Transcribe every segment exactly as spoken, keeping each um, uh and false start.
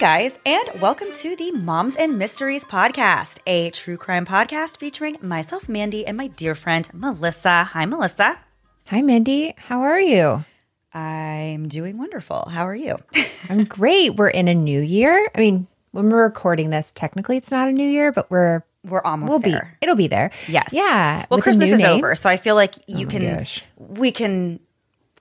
guys, and welcome to the Moms and Mysteries podcast, a true crime podcast featuring myself, Mandy, and my dear friend, Melissa. Hi, Melissa. Hi, Mandy. How are you? I'm doing wonderful. How are you? I'm great. We're in a new year. I mean, when we're recording this, technically it's not a new year, but we're We're almost we'll there. Be, it'll be there. Yes. Yeah. Well, Christmas is name. over, so I feel like you oh can, gosh. we can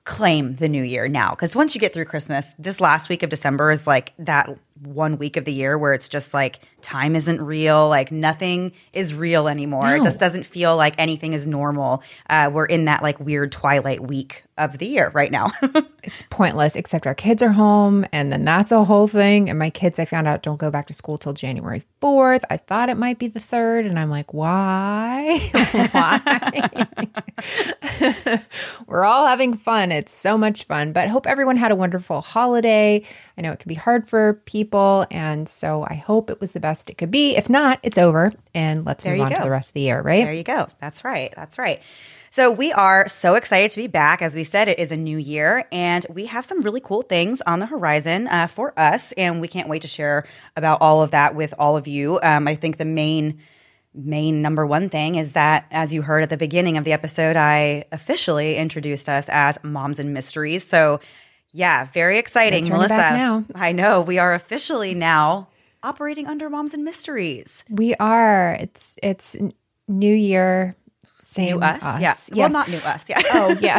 claim the new year now. Because once you get through Christmas, this last week of December is like that one week of the year where it's just like time isn't real. Like nothing is real anymore. No. It just doesn't feel like anything is normal. Uh, we're in that like weird twilight week of the year right now. It's pointless, except our kids are home, and then that's a whole thing. And my kids, I found out, don't go back to school till January fourth. I thought it might be the third, and I'm like, why? Why? We're all having fun. It's so much fun. But hope everyone had a wonderful holiday. I know it can be hard for people, and so I hope it was the best it could be. If not, it's over, and let's there move on go. to the rest of the year, right? There you go. That's right. That's right. So we are so excited to be back. As we said, it is a new year, and we have some really cool things on the horizon uh, for us, and we can't wait to share about all of that with all of you. Um, I think the main, main number one thing is that, as you heard at the beginning of the episode, I officially introduced us as Moms and Mysteries. So yeah, very exciting. Let's Melissa, back now. I know. We are officially now operating under Moms and Mysteries. We are. It's it's new year. Same new us, us. Yeah. Yes. Well, not new us, yeah. Oh, yeah.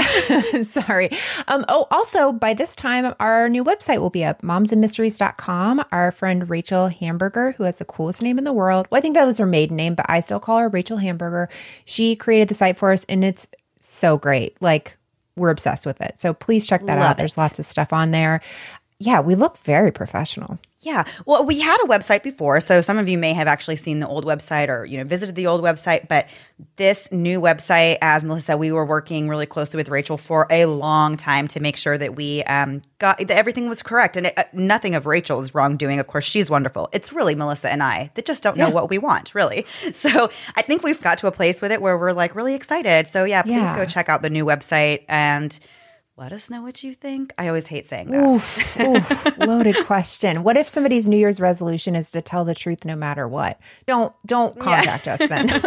Sorry. Um, oh, also, by this time, our new website will be up, moms and mysteries dot com. Our friend Rachel Hamburger, who has the coolest name in the world. Well, I think that was her maiden name, but I still call her Rachel Hamburger. She created the site for us, and it's so great. Like, we're obsessed with it. So please check that Love out. It. There's lots of stuff on there. Yeah, we look very professional. Yeah. Well, we had a website before, so some of you may have actually seen the old website or, you know, visited the old website. But this new website, as Melissa said, we were working really closely with Rachel for a long time to make sure that we um, got that everything was correct. And it, uh, nothing of Rachel's wrongdoing. Of course, she's wonderful. It's really Melissa and I that just don't know yeah. what we want, really. So I think we've got to a place with it where we're like really excited. So yeah, please yeah. go check out the new website and let us know what you think. I always hate saying that. Oof, oof, loaded question. What if somebody's New Year's resolution is to tell the truth no matter what? Don't don't contact yeah. us then. If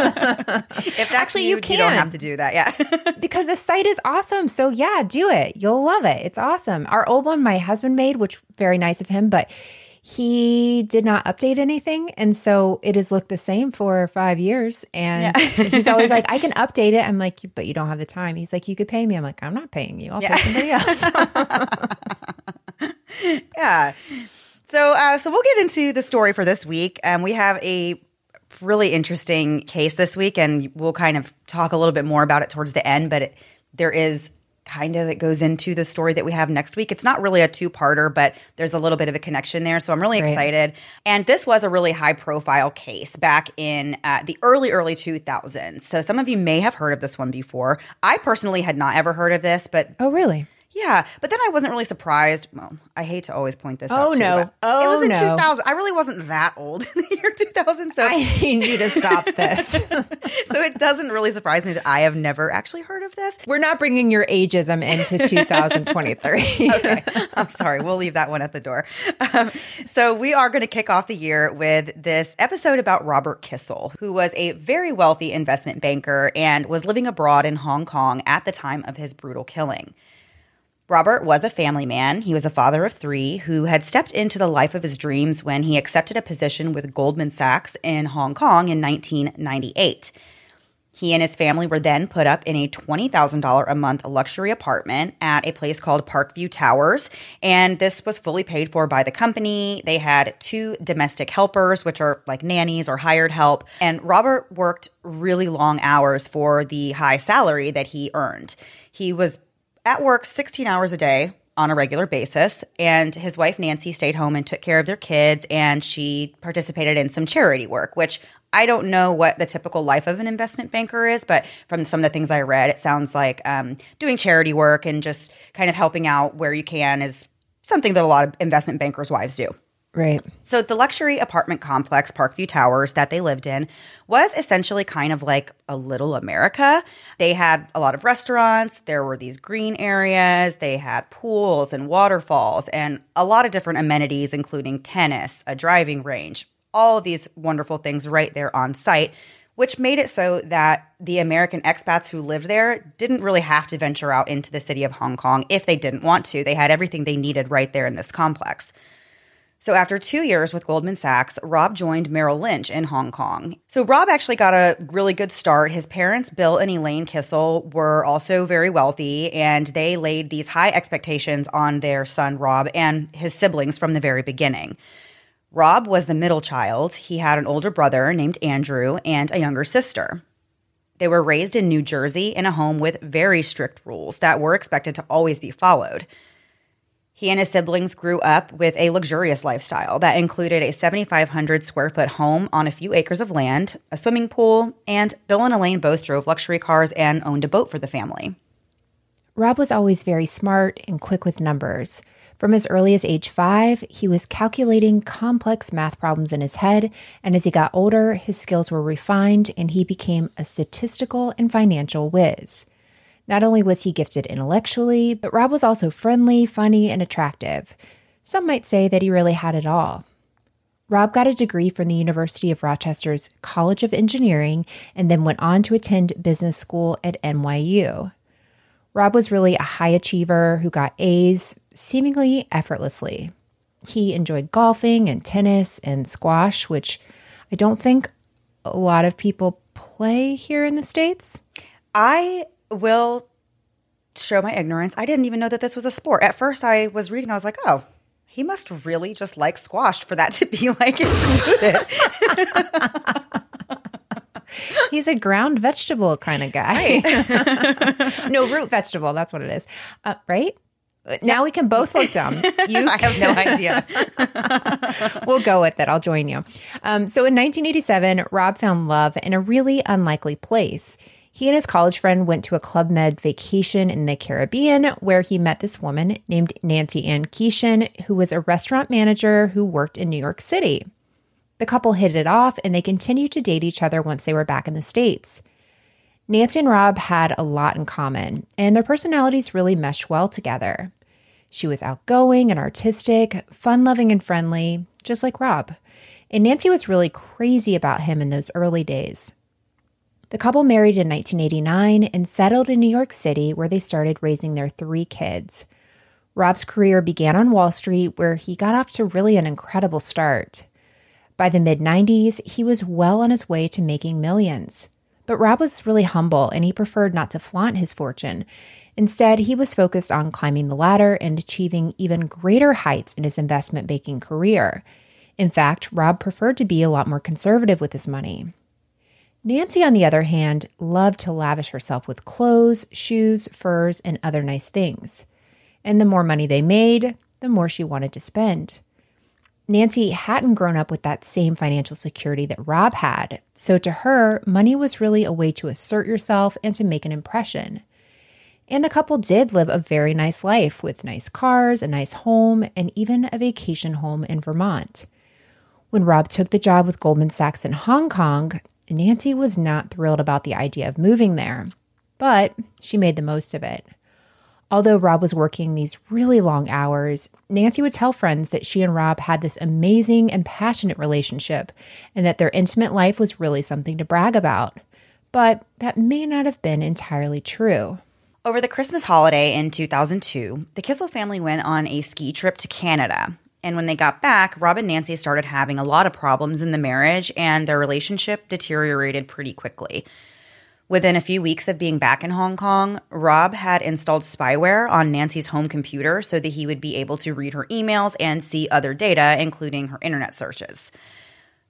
that's actually you, you can. You don't have to do that. Yeah, because the site is awesome. So yeah, do it. You'll love it. It's awesome. Our old one, my husband made, which very nice of him, but he did not update anything. And so it has looked the same for five years. And yeah. he's always like, I can update it. I'm like, but you don't have the time. He's like, you could pay me. I'm like, I'm not paying you. I'll yeah. pay somebody else. yeah. So, uh, so we'll get into the story for this week. Um, we have a really interesting case this week, and we'll kind of talk a little bit more about it towards the end. But it, there is kind of, it goes into the story that we have next week. It's not really a two-parter, but there's a little bit of a connection there. So I'm really Great. excited. And this was a really high-profile case back in uh, the early, early two thousands. So some of you may have heard of this one before. I personally had not ever heard of this, but – Oh, really? Yeah. But then I wasn't really surprised. Well, I hate to always point this oh, out. No. Too, oh, no. It was in no. two thousand. I really wasn't that old in the year two thousand. So I need you to stop this. So it doesn't really surprise me that I have never actually heard of this. We're not bringing your ageism into two thousand twenty-three. Okay. I'm sorry. We'll leave that one at the door. Um, so we are going to kick off the year with this episode about Robert Kissel, who was a very wealthy investment banker and was living abroad in Hong Kong at the time of his brutal killing. Robert was a family man. He was a father of three who had stepped into the life of his dreams when he accepted a position with Goldman Sachs in Hong Kong in nineteen ninety-eight. He and his family were then put up in a twenty thousand dollars a month luxury apartment at a place called Parkview Towers, and this was fully paid for by the company. They had two domestic helpers, which are like nannies or hired help, and Robert worked really long hours for the high salary that he earned. He was at work sixteen hours a day on a regular basis, and his wife Nancy stayed home and took care of their kids, and she participated in some charity work, which I don't know what the typical life of an investment banker is, but from some of the things I read, it sounds like um, doing charity work and just kind of helping out where you can is something that a lot of investment bankers' wives do. Right. So the luxury apartment complex, Parkview Towers, that they lived in was essentially kind of like a little America. They had a lot of restaurants. There were these green areas. They had pools and waterfalls and a lot of different amenities, including tennis, a driving range, all of these wonderful things right there on site, which made it so that the American expats who lived there didn't really have to venture out into the city of Hong Kong if they didn't want to. They had everything they needed right there in this complex. So after two years with Goldman Sachs, Rob joined Merrill Lynch in Hong Kong. So Rob actually got a really good start. His parents, Bill and Elaine Kissel, were also very wealthy, and they laid these high expectations on their son, Rob, and his siblings from the very beginning. Rob was the middle child. He had an older brother named Andrew and a younger sister. They were raised in New Jersey in a home with very strict rules that were expected to always be followed. He and his siblings grew up with a luxurious lifestyle that included a seventy-five hundred square foot home on a few acres of land, a swimming pool, and Bill and Elaine both drove luxury cars and owned a boat for the family. Rob was always very smart and quick with numbers. From as early as age five, he was calculating complex math problems in his head, and as he got older, his skills were refined and he became a statistical and financial whiz. Not only was he gifted intellectually, but Rob was also friendly, funny, and attractive. Some might say that he really had it all. Rob got a degree from the University of Rochester's College of Engineering and then went on to attend business school at N Y U. Rob was really a high achiever who got A's seemingly effortlessly. He enjoyed golfing and tennis and squash, which I don't think a lot of people play here in the States. I... will show my ignorance. I didn't even know that this was a sport. At first I was reading, I was like, oh, he must really just like squash for that to be like included. He's a ground vegetable kind of guy. Right. No, root vegetable. That's what it is. Uh, right? Now no. We can both look dumb. You? I have no idea. We'll go with it. I'll join you. Um, so in nineteen eighty-seven, Rob found love in a really unlikely place. He and his college friend went to a Club Med vacation in the Caribbean where he met this woman named Nancy Ann Keeshan, who was a restaurant manager who worked in New York City. The couple hit it off and they continued to date each other once they were back in the States. Nancy and Rob had a lot in common, and their personalities really meshed well together. She was outgoing and artistic, fun-loving and friendly, just like Rob. And Nancy was really crazy about him in those early days. The couple married in nineteen eighty-nine and settled in New York City, where they started raising their three kids. Rob's career began on Wall Street, where he got off to really an incredible start. By the mid nineties, he was well on his way to making millions. But Rob was really humble, and he preferred not to flaunt his fortune. Instead, he was focused on climbing the ladder and achieving even greater heights in his investment banking career. In fact, Rob preferred to be a lot more conservative with his money. Nancy, on the other hand, loved to lavish herself with clothes, shoes, furs, and other nice things. And the more money they made, the more she wanted to spend. Nancy hadn't grown up with that same financial security that Rob had, so to her, money was really a way to assert yourself and to make an impression. And the couple did live a very nice life with nice cars, a nice home, and even a vacation home in Vermont. When Rob took the job with Goldman Sachs in Hong Kong, Nancy was not thrilled about the idea of moving there, but she made the most of it. Although Rob was working these really long hours, Nancy would tell friends that she and Rob had this amazing and passionate relationship and that their intimate life was really something to brag about. But that may not have been entirely true. Over the Christmas holiday in two thousand two, the Kissel family went on a ski trip to Canada. And when they got back, Rob and Nancy started having a lot of problems in the marriage, and their relationship deteriorated pretty quickly. Within a few weeks of being back in Hong Kong, Rob had installed spyware on Nancy's home computer so that he would be able to read her emails and see other data, including her internet searches.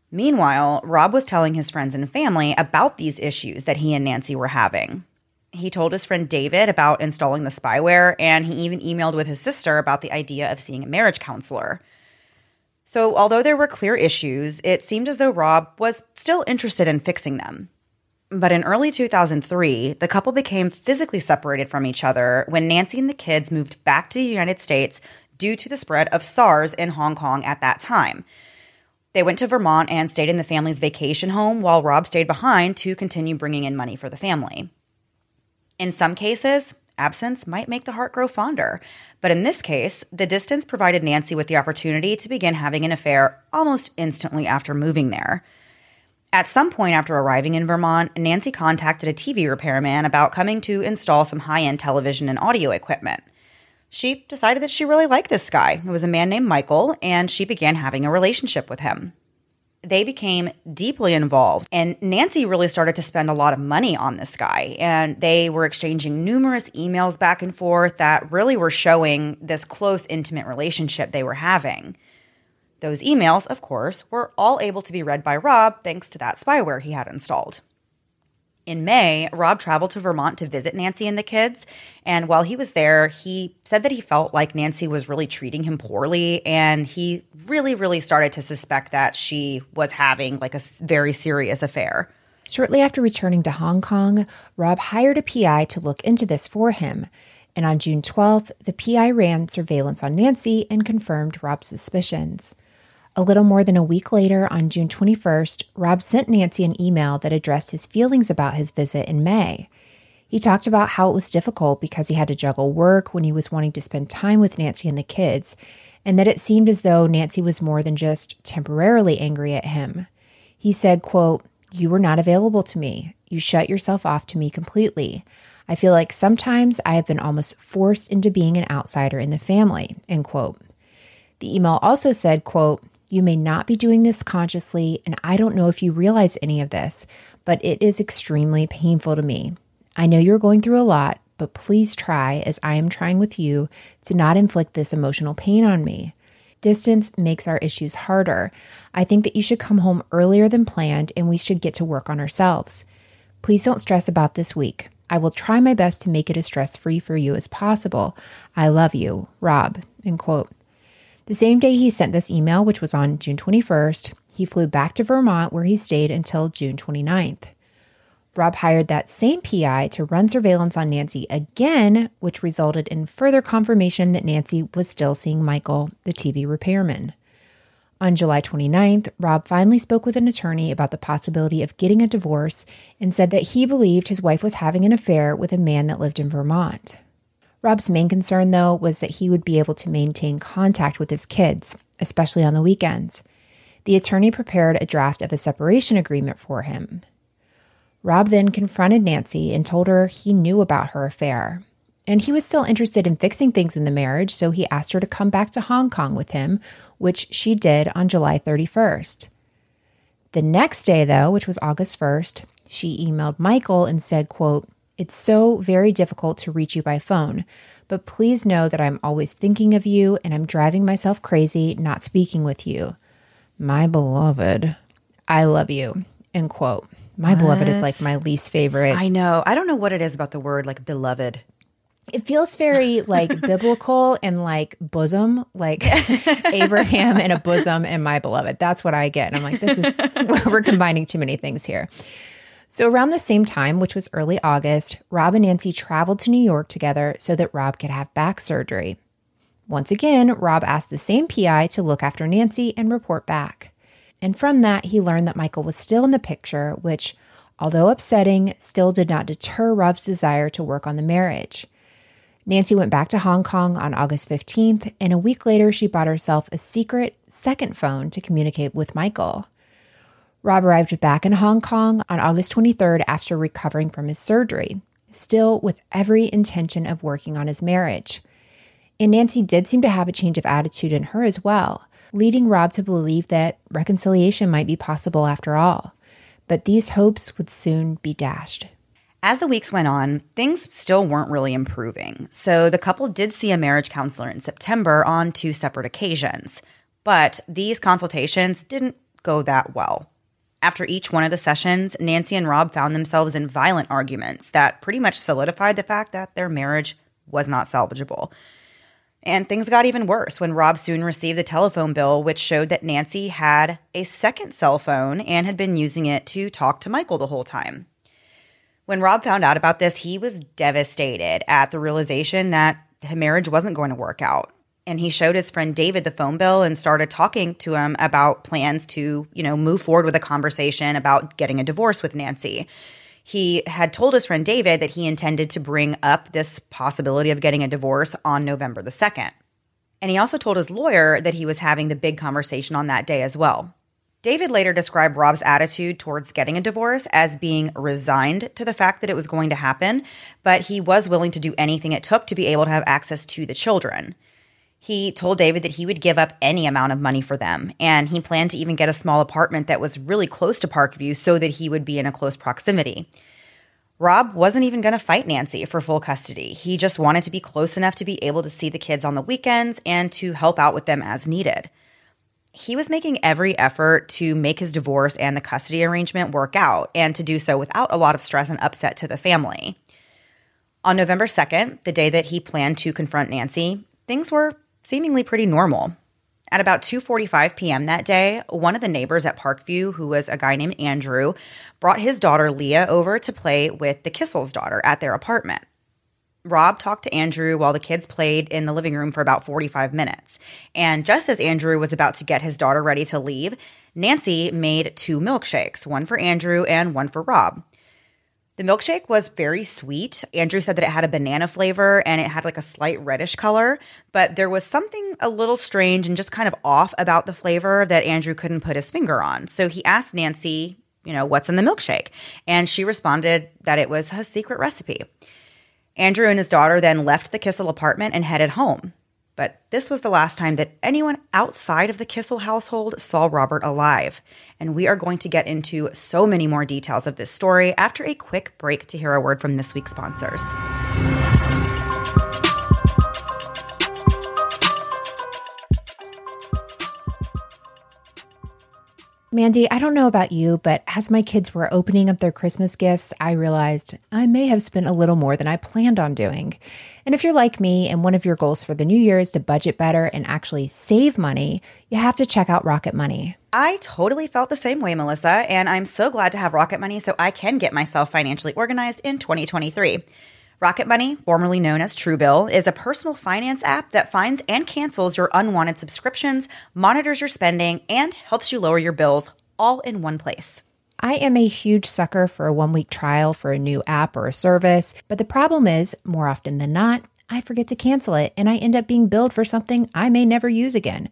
Meanwhile, Rob was telling his friends and family about these issues that he and Nancy were having. He told his friend David about installing the spyware, and he even emailed with his sister about the idea of seeing a marriage counselor. So although there were clear issues, it seemed as though Rob was still interested in fixing them. But in early two thousand three, the couple became physically separated from each other when Nancy and the kids moved back to the United States due to the spread of SARS in Hong Kong at that time. They went to Vermont and stayed in the family's vacation home while Rob stayed behind to continue bringing in money for the family. In some cases, absence might make the heart grow fonder. But in this case, the distance provided Nancy with the opportunity to begin having an affair almost instantly after moving there. At some point after arriving in Vermont, Nancy contacted a T V repairman about coming to install some high-end television and audio equipment. She decided that she really liked this guy, who was a man named Michael, and she began having a relationship with him. They became deeply involved, and Nancy really started to spend a lot of money on this guy, and they were exchanging numerous emails back and forth that really were showing this close, intimate relationship they were having. Those emails, of course, were all able to be read by Rob thanks to that spyware he had installed. In May, Rob traveled to Vermont to visit Nancy and the kids, and while he was there, he said that he felt like Nancy was really treating him poorly, and he really, really started to suspect that she was having like a very serious affair. Shortly after returning to Hong Kong, Rob hired a P I to look into this for him. And on June twelfth, the P I ran surveillance on Nancy and confirmed Rob's suspicions. A little more than a week later, on June twenty-first, Rob sent Nancy an email that addressed his feelings about his visit in May. He talked about how it was difficult because he had to juggle work when he was wanting to spend time with Nancy and the kids, and that it seemed as though Nancy was more than just temporarily angry at him. He said, quote, "You were not available to me. You shut yourself off to me completely. I feel like sometimes I have been almost forced into being an outsider in the family," end quote. The email also said, quote, "You may not be doing this consciously, and I don't know if you realize any of this, but it is extremely painful to me. I know you're going through a lot, but please try, as I am trying with you, to not inflict this emotional pain on me. Distance makes our issues harder. I think that you should come home earlier than planned, and we should get to work on ourselves. Please don't stress about this week. I will try my best to make it as stress-free for you as possible. I love you, Rob," end quote. The same day he sent this email, which was on June twenty-first, he flew back to Vermont where he stayed until June twenty-ninth. Rob hired that same P I to run surveillance on Nancy again, which resulted in further confirmation that Nancy was still seeing Michael, the T V repairman. On July twenty-ninth, Rob finally spoke with an attorney about the possibility of getting a divorce and said that he believed his wife was having an affair with a man that lived in Vermont. Rob's main concern, though, was that he would be able to maintain contact with his kids, especially on the weekends. The attorney prepared a draft of a separation agreement for him. Rob then confronted Nancy and told her he knew about her affair. And he was still interested in fixing things in the marriage, so he asked her to come back to Hong Kong with him, which she did on July thirty-first. The next day, though, which was August first, she emailed Michael and said, quote, "It's so very difficult to reach you by phone, but please know that I'm always thinking of you and I'm driving myself crazy not speaking with you. My beloved, I love you," end quote. My what? Beloved is like my least favorite. I know. I don't know what it is about the word like beloved. It feels very like biblical and like bosom, like Abraham and a bosom and my beloved. That's what I get. And I'm like, this is, we're combining too many things here. So around the same time, which was early August, Rob and Nancy traveled to New York together so that Rob could have back surgery. Once again, Rob asked the same P I to look after Nancy and report back. And from that, he learned that Michael was still in the picture, which, although upsetting, still did not deter Rob's desire to work on the marriage. Nancy went back to Hong Kong on August fifteenth, and a week later, she bought herself a secret second phone to communicate with Michael. Rob arrived back in Hong Kong on August twenty-third after recovering from his surgery, still with every intention of working on his marriage. And Nancy did seem to have a change of attitude in her as well, leading Rob to believe that reconciliation might be possible after all. But these hopes would soon be dashed. As the weeks went on, things still weren't really improving. So the couple did see a marriage counselor in September on two separate occasions. But these consultations didn't go that well. After each one of the sessions, Nancy and Rob found themselves in violent arguments that pretty much solidified the fact that their marriage was not salvageable. And things got even worse when Rob soon received a telephone bill, which showed that Nancy had a second cell phone and had been using it to talk to Michael the whole time. When Rob found out about this, he was devastated at the realization that the marriage wasn't going to work out. And he showed his friend David the phone bill and started talking to him about plans to, you know, move forward with a conversation about getting a divorce with Nancy. He had told his friend David that he intended to bring up this possibility of getting a divorce on November the second. And he also told his lawyer that he was having the big conversation on that day as well. David later described Rob's attitude towards getting a divorce as being resigned to the fact that it was going to happen, but he was willing to do anything it took to be able to have access to the children. He told David that he would give up any amount of money for them, and he planned to even get a small apartment that was really close to Parkview so that he would be in a close proximity. Rob wasn't even going to fight Nancy for full custody. He just wanted to be close enough to be able to see the kids on the weekends and to help out with them as needed. He was making every effort to make his divorce and the custody arrangement work out, and to do so without a lot of stress and upset to the family. On November second, the day that he planned to confront Nancy, things were seemingly pretty normal. At about two forty-five p.m. that day, one of the neighbors at Parkview, who was a guy named Andrew, brought his daughter Leah over to play with the Kissel's daughter at their apartment. Rob talked to Andrew while the kids played in the living room for about forty-five minutes. And just as Andrew was about to get his daughter ready to leave, Nancy made two milkshakes, one for Andrew and one for Rob. The milkshake was very sweet. Andrew said that it had a banana flavor and it had like a slight reddish color, but there was something a little strange and just kind of off about the flavor that Andrew couldn't put his finger on. So he asked Nancy, you know, what's in the milkshake? And she responded that it was a secret recipe. Andrew and his daughter then left the Kissel apartment and headed home. But this was the last time that anyone outside of the Kissel household saw Robert alive. And we are going to get into so many more details of this story after a quick break to hear a word from this week's sponsors. Mandy, I don't know about you, but as my kids were opening up their Christmas gifts, I realized I may have spent a little more than I planned on doing. And if you're like me and one of your goals for the new year is to budget better and actually save money, you have to check out Rocket Money. I totally felt the same way, Melissa, and I'm so glad to have Rocket Money so I can get myself financially organized in twenty twenty-three. Rocket Money, formerly known as Truebill, is a personal finance app that finds and cancels your unwanted subscriptions, monitors your spending, and helps you lower your bills all in one place. I am a huge sucker for a one-week trial for a new app or a service, but the problem is, more often than not, I forget to cancel it and I end up being billed for something I may never use again.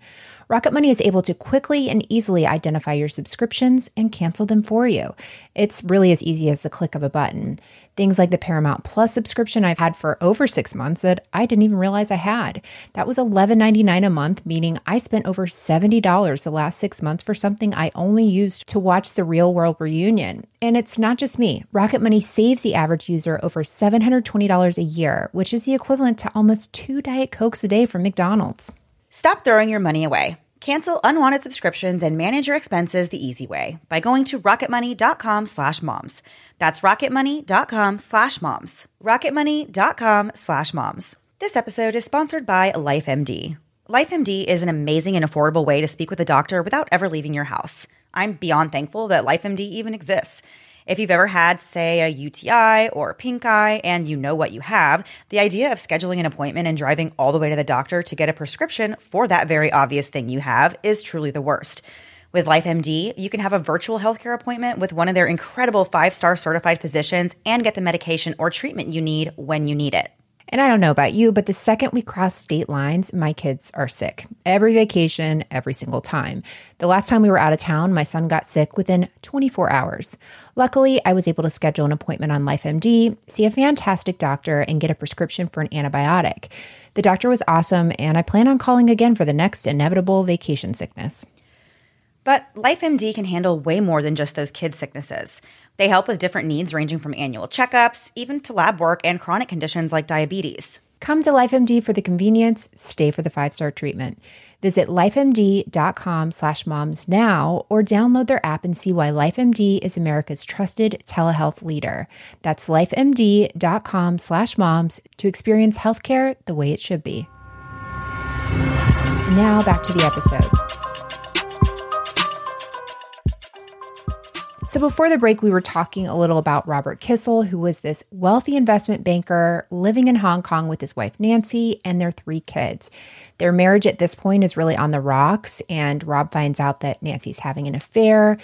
Rocket Money is able to quickly and easily identify your subscriptions and cancel them for you. It's really as easy as the click of a button. Things like the Paramount Plus subscription I've had for over six months that I didn't even realize I had. That was eleven ninety-nine a month, meaning I spent over seventy dollars the last six months for something I only used to watch The Real World Reunion. And it's not just me. Rocket Money saves the average user over seven hundred twenty dollars a year, which is the equivalent to almost two Diet Cokes a day from McDonald's. Stop throwing your money away. Cancel unwanted subscriptions and manage your expenses the easy way by going to rocketmoney.com slash moms. That's rocketmoney.com slash moms. rocketmoney.com slash moms. This episode is sponsored by LifeMD. LifeMD is an amazing and affordable way to speak with a doctor without ever leaving your house. I'm beyond thankful that LifeMD even exists. If you've ever had, say, a U T I or pink eye and you know what you have, the idea of scheduling an appointment and driving all the way to the doctor to get a prescription for that very obvious thing you have is truly the worst. With LifeMD, you can have a virtual healthcare appointment with one of their incredible five-star certified physicians and get the medication or treatment you need when you need it. And I don't know about you, but the second we cross state lines, my kids are sick. Every vacation, every single time. The last time we were out of town, my son got sick within twenty-four hours. Luckily, I was able to schedule an appointment on LifeMD, see a fantastic doctor, and get a prescription for an antibiotic. The doctor was awesome, and I plan on calling again for the next inevitable vacation sickness. But LifeMD can handle way more than just those kids' sicknesses. They help with different needs ranging from annual checkups, even to lab work and chronic conditions like diabetes. Come to LifeMD for the convenience, stay for the five-star treatment. Visit lifemd.com slash moms now or download their app and see why LifeMD is America's trusted telehealth leader. That's lifemd.com slash moms to experience healthcare the way it should be. Now back to the episode. So before the break, we were talking a little about Robert Kissel, who was this wealthy investment banker living in Hong Kong with his wife, Nancy, and their three kids. Their marriage at this point is really on the rocks, and Rob finds out that Nancy's having an affair.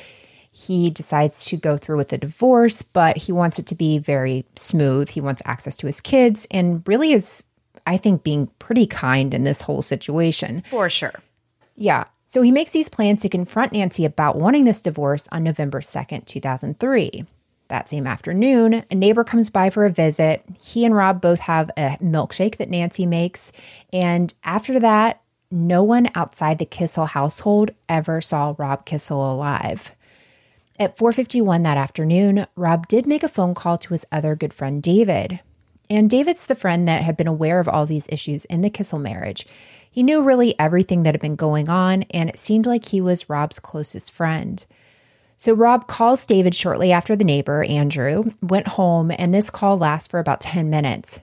He decides to go through with the divorce, but he wants it to be very smooth. He wants access to his kids and really is, I think, being pretty kind in this whole situation. For sure. Yeah. So he makes these plans to confront Nancy about wanting this divorce on November second, two thousand three. That same afternoon, a neighbor comes by for a visit. He and Rob both have a milkshake that Nancy makes. And after that, no one outside the Kissel household ever saw Rob Kissel alive. At four fifty-one that afternoon, Rob did make a phone call to his other good friend, David. And David's the friend that had been aware of all these issues in the Kissel marriage. He knew really everything that had been going on, and it seemed like he was Rob's closest friend. So Rob calls David shortly after the neighbor, Andrew, went home, and this call lasts for about ten minutes.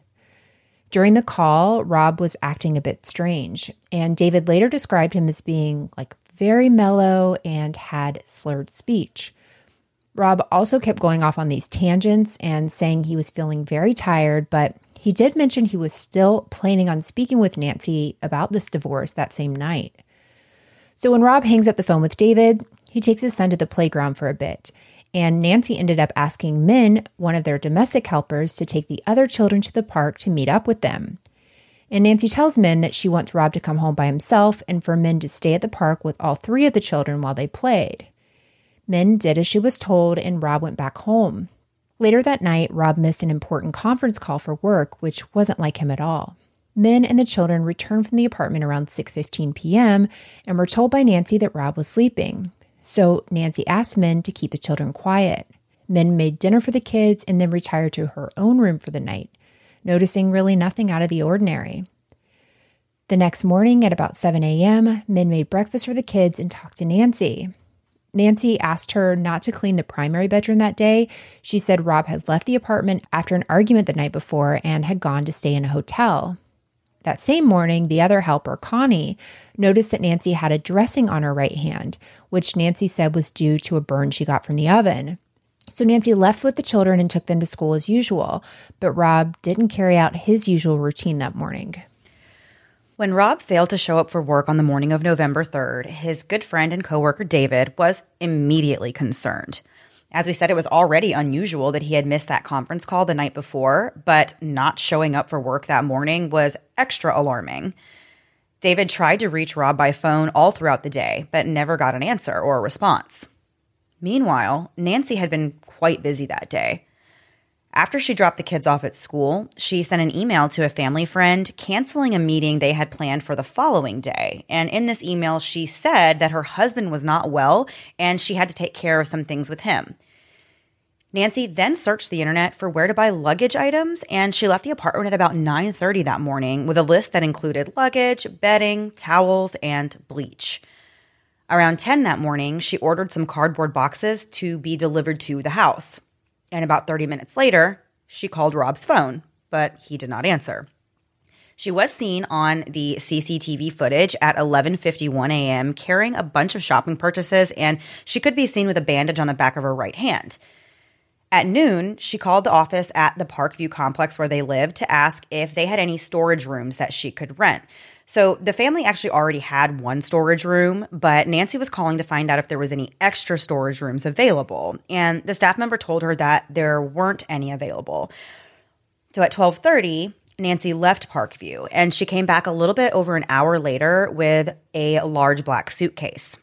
During the call, Rob was acting a bit strange, and David later described him as being like very mellow and had slurred speech. Rob also kept going off on these tangents and saying he was feeling very tired, but he did mention he was still planning on speaking with Nancy about this divorce that same night. So when Rob hangs up the phone with David, he takes his son to the playground for a bit, and Nancy ended up asking Min, one of their domestic helpers, to take the other children to the park to meet up with them. And Nancy tells Min that she wants Rob to come home by himself and for Min to stay at the park with all three of the children while they played. Min did as she was told, and Rob went back home. Later that night, Rob missed an important conference call for work, which wasn't like him at all. Min and the children returned from the apartment around six fifteen p.m. and were told by Nancy that Rob was sleeping. So Nancy asked Min to keep the children quiet. Min made dinner for the kids and then retired to her own room for the night, noticing really nothing out of the ordinary. The next morning at about seven a.m., Min made breakfast for the kids and talked to Nancy. Nancy asked her not to clean the primary bedroom that day. She said Rob had left the apartment after an argument the night before and had gone to stay in a hotel. That same morning, the other helper, Connie, noticed that Nancy had a dressing on her right hand, which Nancy said was due to a burn she got from the oven. So Nancy left with the children and took them to school as usual, but Rob didn't carry out his usual routine that morning. When Rob failed to show up for work on the morning of November third, his good friend and coworker David was immediately concerned. As we said, it was already unusual that he had missed that conference call the night before, but not showing up for work that morning was extra alarming. David tried to reach Rob by phone all throughout the day, but never got an answer or a response. Meanwhile, Nancy had been quite busy that day. After she dropped the kids off at school, she sent an email to a family friend canceling a meeting they had planned for the following day. And in this email, she said that her husband was not well and she had to take care of some things with him. Nancy then searched the internet for where to buy luggage items, and she left the apartment at about nine thirty that morning with a list that included luggage, bedding, towels, and bleach. Around ten that morning, she ordered some cardboard boxes to be delivered to the house. And about thirty minutes later, she called Rob's phone, but he did not answer. She was seen on the C C T V footage at eleven fifty-one a.m. carrying a bunch of shopping purchases, and she could be seen with a bandage on the back of her right hand. At noon, she called the office at the Parkview complex where they lived to ask if they had any storage rooms that she could rent. So the family actually already had one storage room, but Nancy was calling to find out if there was any extra storage rooms available. And the staff member told her that there weren't any available. So at twelve thirty, Nancy left Parkview, and she came back a little bit over an hour later with a large black suitcase.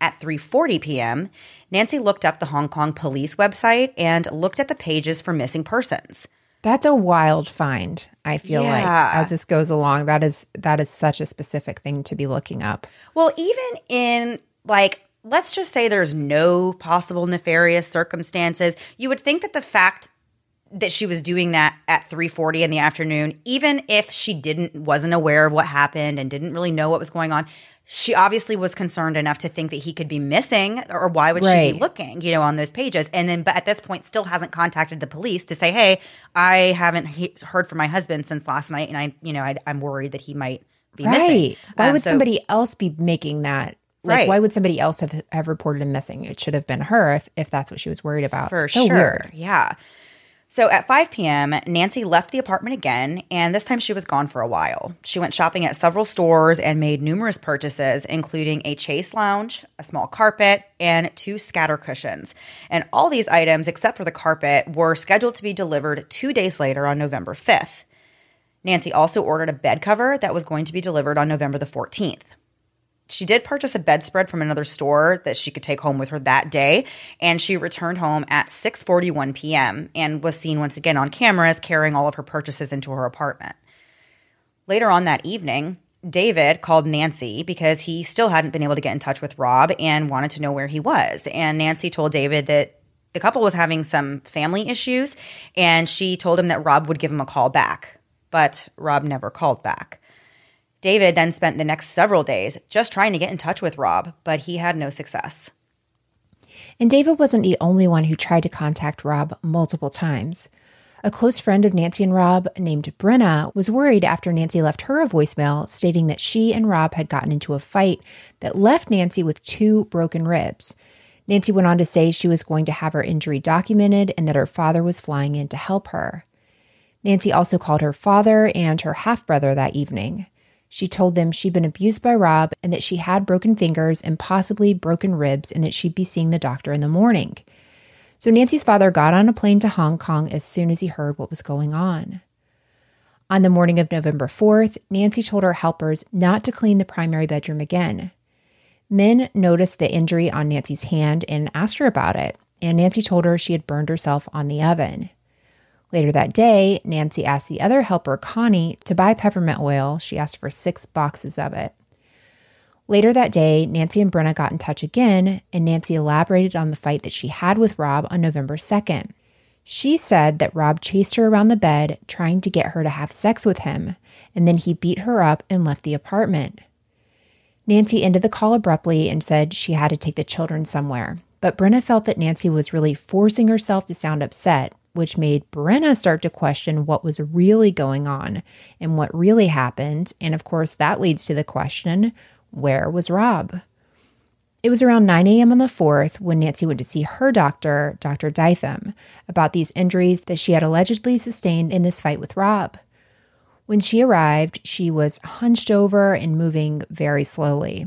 At three forty p.m., Nancy looked up the Hong Kong police website and looked at the pages for missing persons. That's a wild find, I feel yeah. like, as this goes along. That is that is such a specific thing to be looking up. Well, even in, like, let's just say there's no possible nefarious circumstances, you would think that the fact that she was doing that at three forty in the afternoon, even if she didn't wasn't aware of what happened and didn't really know what was going on, she obviously was concerned enough to think that he could be missing, or why would right. she be looking, you know, on those pages? And then, but at this point, still hasn't contacted the police to say, "Hey, I haven't he- heard from my husband since last night, and I, you know, I, I'm worried that he might be right. missing." Why um, would so, somebody else be making that Like, right. Why would somebody else have, have reported him missing? It should have been her if, if that's what she was worried about. For so sure. Weird. Yeah. So at five p.m., Nancy left the apartment again, and this time she was gone for a while. She went shopping at several stores and made numerous purchases, including a chaise lounge, a small carpet, and two scatter cushions. And all these items, except for the carpet, were scheduled to be delivered two days later on November fifth. Nancy also ordered a bed cover that was going to be delivered on November the fourteenth. She did purchase a bedspread from another store that she could take home with her that day, and she returned home at six forty-one p.m. and was seen once again on cameras carrying all of her purchases into her apartment. Later on that evening, David called Nancy because he still hadn't been able to get in touch with Rob and wanted to know where he was. And Nancy told David that the couple was having some family issues, and she told him that Rob would give him a call back. But Rob never called back. David then spent the next several days just trying to get in touch with Rob, but he had no success. And David wasn't the only one who tried to contact Rob multiple times. A close friend of Nancy and Rob named Brenna was worried after Nancy left her a voicemail stating that she and Rob had gotten into a fight that left Nancy with two broken ribs. Nancy went on to say she was going to have her injury documented and that her father was flying in to help her. Nancy also called her father and her half-brother that evening. She told them she'd been abused by Rob and that she had broken fingers and possibly broken ribs and that she'd be seeing the doctor in the morning. So Nancy's father got on a plane to Hong Kong as soon as he heard what was going on. On the morning of November fourth, Nancy told her helpers not to clean the primary bedroom again. Min noticed the injury on Nancy's hand and asked her about it, and Nancy told her she had burned herself on the oven. Later that day, Nancy asked the other helper, Connie, to buy peppermint oil. She asked for six boxes of it. Later that day, Nancy and Brenna got in touch again, and Nancy elaborated on the fight that she had with Rob on November second. She said that Rob chased her around the bed, trying to get her to have sex with him, and then he beat her up and left the apartment. Nancy ended the call abruptly and said she had to take the children somewhere, but Brenna felt that Nancy was really forcing herself to sound upset, which made Brenna start to question what was really going on and what really happened. And of course, that leads to the question, where was Rob? It was around nine a.m. on the fourth when Nancy went to see her doctor, Doctor Dytham, about these injuries that she had allegedly sustained in this fight with Rob. When she arrived, she was hunched over and moving very slowly.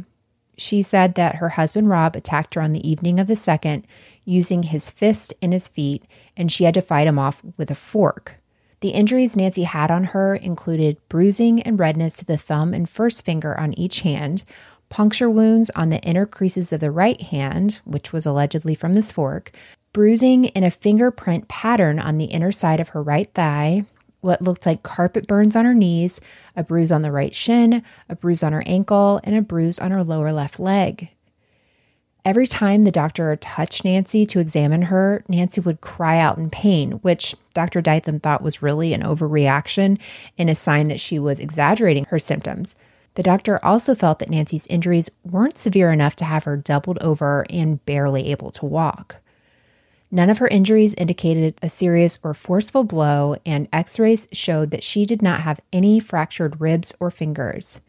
She said that her husband, Rob, attacked her on the evening of the second using his fist and his feet, and she had to fight him off with a fork. The injuries Nancy had on her included bruising and redness to the thumb and first finger on each hand, puncture wounds on the inner creases of the right hand, which was allegedly from this fork, bruising in a fingerprint pattern on the inner side of her right thigh, what looked like carpet burns on her knees, a bruise on the right shin, a bruise on her ankle, and a bruise on her lower left leg. Every time the doctor touched Nancy to examine her, Nancy would cry out in pain, which Doctor Dytham thought was really an overreaction and a sign that she was exaggerating her symptoms. The doctor also felt that Nancy's injuries weren't severe enough to have her doubled over and barely able to walk. None of her injuries indicated a serious or forceful blow, and x-rays showed that she did not have any fractured ribs or fingers.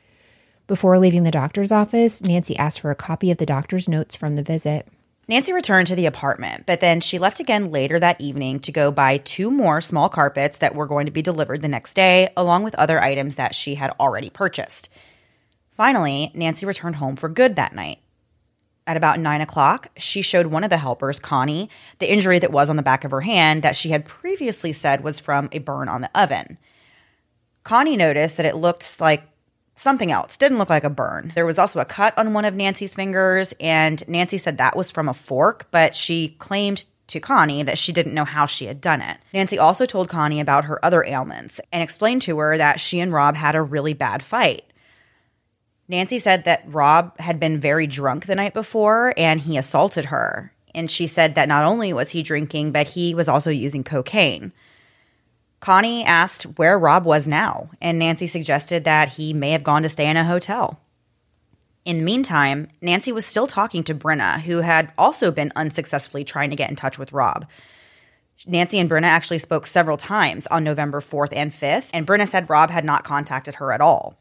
Before leaving the doctor's office, Nancy asked for a copy of the doctor's notes from the visit. Nancy returned to the apartment, but then she left again later that evening to go buy two more small carpets that were going to be delivered the next day, along with other items that she had already purchased. Finally, Nancy returned home for good that night. At about nine o'clock, she showed one of the helpers, Connie, the injury that was on the back of her hand that she had previously said was from a burn on the oven. Connie noticed that it looked like something else. Didn't look like a burn. There was also a cut on one of Nancy's fingers, and Nancy said that was from a fork, but she claimed to Connie that she didn't know how she had done it. Nancy also told Connie about her other ailments and explained to her that she and Rob had a really bad fight. Nancy said that Rob had been very drunk the night before and he assaulted her. And she said that not only was he drinking, but he was also using cocaine. Connie asked where Rob was now, and Nancy suggested that he may have gone to stay in a hotel. In the meantime, Nancy was still talking to Brenna, who had also been unsuccessfully trying to get in touch with Rob. Nancy and Brenna actually spoke several times on November fourth and fifth, and Brenna said Rob had not contacted her at all.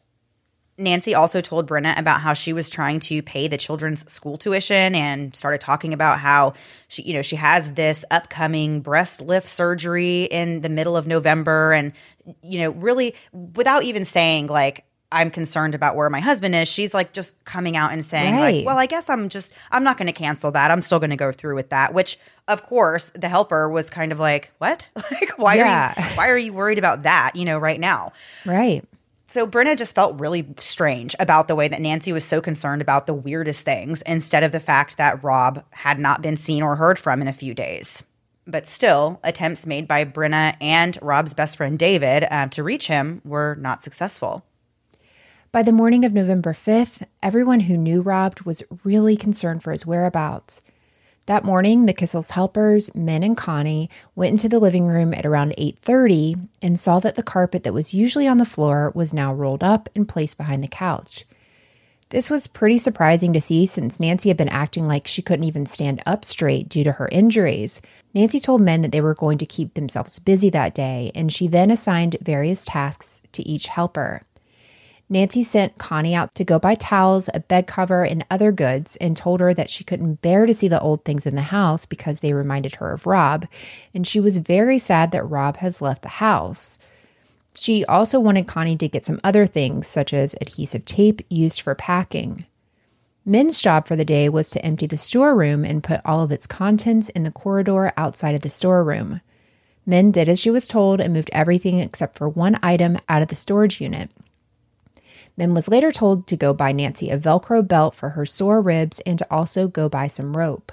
Nancy also told Brenna about how she was trying to pay the children's school tuition and started talking about how she, you know, she has this upcoming breast lift surgery in the middle of November. And, you know, really without even saying like, I'm concerned about where my husband is, she's like just coming out and saying, right. like, well, I guess I'm just, I'm not going to cancel that. I'm still going to go through with that, which of course the helper was kind of like, what? Like, why yeah. are you, why are you worried about that, you know, right now? Right. So Brenna just felt really strange about the way that Nancy was so concerned about the weirdest things instead of the fact that Rob had not been seen or heard from in a few days. But still, attempts made by Brenna and Rob's best friend David uh, to reach him were not successful. By the morning of November fifth, everyone who knew Rob was really concerned for his whereabouts. That morning, the Kissel's helpers, Min and Connie, went into the living room at around eight thirty and saw that the carpet that was usually on the floor was now rolled up and placed behind the couch. This was pretty surprising to see since Nancy had been acting like she couldn't even stand up straight due to her injuries. Nancy told Min that they were going to keep themselves busy that day, and she then assigned various tasks to each helper. Nancy sent Connie out to go buy towels, a bed cover, and other goods, and told her that she couldn't bear to see the old things in the house because they reminded her of Rob, and she was very sad that Rob has left the house. She also wanted Connie to get some other things, such as adhesive tape used for packing. Min's job for the day was to empty the storeroom and put all of its contents in the corridor outside of the storeroom. Min did as she was told and moved everything except for one item out of the storage unit. Min was later told to go buy Nancy a Velcro belt for her sore ribs and to also go buy some rope.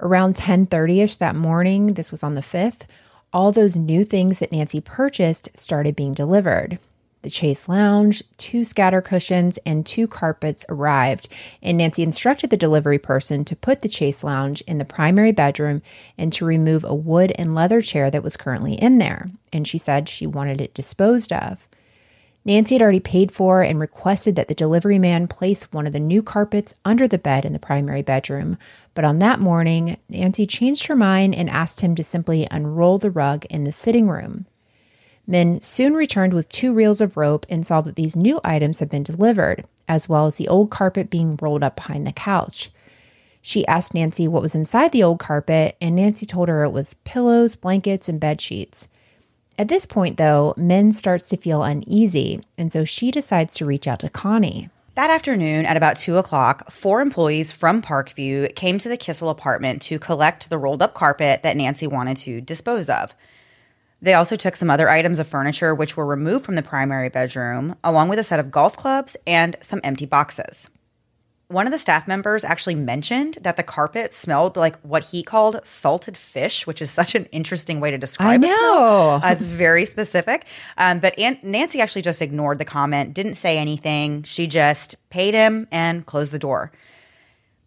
Around ten thirty-ish that morning, this was on the fifth, all those new things that Nancy purchased started being delivered. The chaise lounge, two scatter cushions, and two carpets arrived, and Nancy instructed the delivery person to put the chaise lounge in the primary bedroom and to remove a wood and leather chair that was currently in there, and she said she wanted it disposed of. Nancy had already paid for and requested that the delivery man place one of the new carpets under the bed in the primary bedroom, but on that morning, Nancy changed her mind and asked him to simply unroll the rug in the sitting room. Min soon returned with two reels of rope and saw that these new items had been delivered, as well as the old carpet being rolled up behind the couch. She asked Nancy what was inside the old carpet, and Nancy told her it was pillows, blankets, and bed sheets. At this point, though, Min starts to feel uneasy, and so she decides to reach out to Connie. That afternoon, at about two o'clock, four employees from Parkview came to the Kissel apartment to collect the rolled-up carpet that Nancy wanted to dispose of. They also took some other items of furniture which were removed from the primary bedroom, along with a set of golf clubs and some empty boxes. One of the staff members actually mentioned that the carpet smelled like what he called salted fish, which is such an interesting way to describe I know. a smell. Uh, it's very specific. Um, but Aunt Nancy actually just ignored the comment, didn't say anything. She just paid him and closed the door.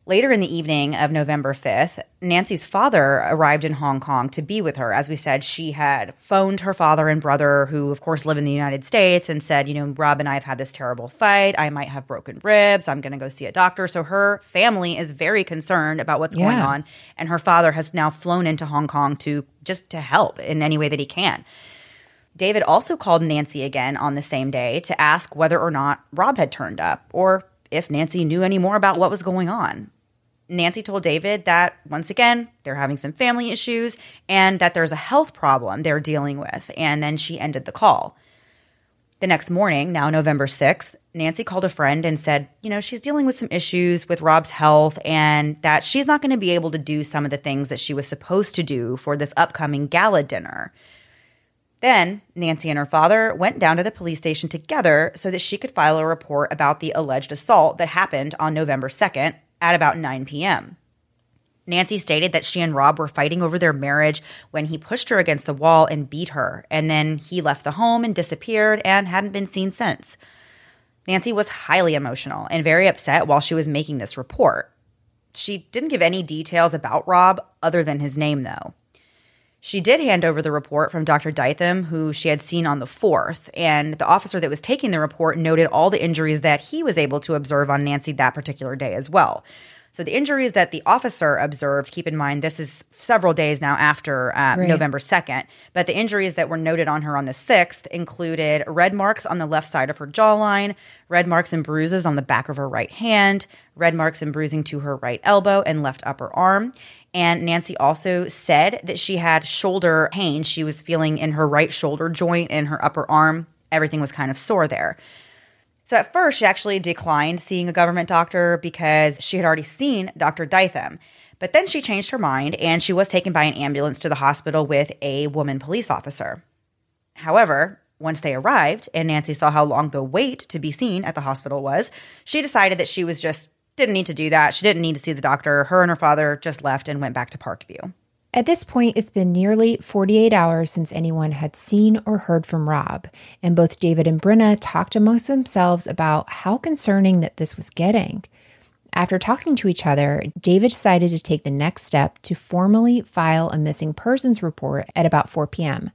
Later in the evening of November fifth, Nancy's father arrived in Hong Kong to be with her. As we said, she had phoned her father and brother, who, of course, live in the United States, and said, you know, Rob and I have had this terrible fight. I might have broken ribs. I'm going to go see a doctor. So her family is very concerned about what's yeah. going on. And her father has now flown into Hong Kong to just to help in any way that he can. David also called Nancy again on the same day to ask whether or not Rob had turned up or if Nancy knew any more about what was going on. Nancy told David that, once again, they're having some family issues and that there's a health problem they're dealing with, and then she ended the call. The next morning, now November sixth, Nancy called a friend and said, you know, she's dealing with some issues with Rob's health and that she's not going to be able to do some of the things that she was supposed to do for this upcoming gala dinner. Then Nancy and her father went down to the police station together so that she could file a report about the alleged assault that happened on November second, at about nine p.m. Nancy stated that she and Rob were fighting over their marriage when he pushed her against the wall and beat her, and then he left the home and disappeared and hadn't been seen since. Nancy was highly emotional and very upset while she was making this report. She didn't give any details about Rob other than his name, though. She did hand over the report from Doctor Dytham, who she had seen on the fourth, and the officer that was taking the report noted all the injuries that he was able to observe on Nancy that particular day as well. So the injuries that the officer observed, keep in mind, this is several days now after uh, right. November second, but the injuries that were noted on her on the sixth included red marks on the left side of her jawline, red marks and bruises on the back of her right hand, red marks and bruising to her right elbow and left upper arm. And Nancy also said that she had shoulder pain. She was feeling in her right shoulder joint and her upper arm. Everything was kind of sore there. So at first, she actually declined seeing a government doctor because she had already seen Doctor Dytham. But then she changed her mind, and she was taken by an ambulance to the hospital with a woman police officer. However, once they arrived and Nancy saw how long the wait to be seen at the hospital was, she decided that she was just didn't need to do that. She didn't need to see the doctor. Her and her father just left and went back to Parkview. At this point, it's been nearly forty-eight hours since anyone had seen or heard from Rob, and both David and Brenna talked amongst themselves about how concerning that this was getting. After talking to each other, David decided to take the next step to formally file a missing persons report at about four p.m.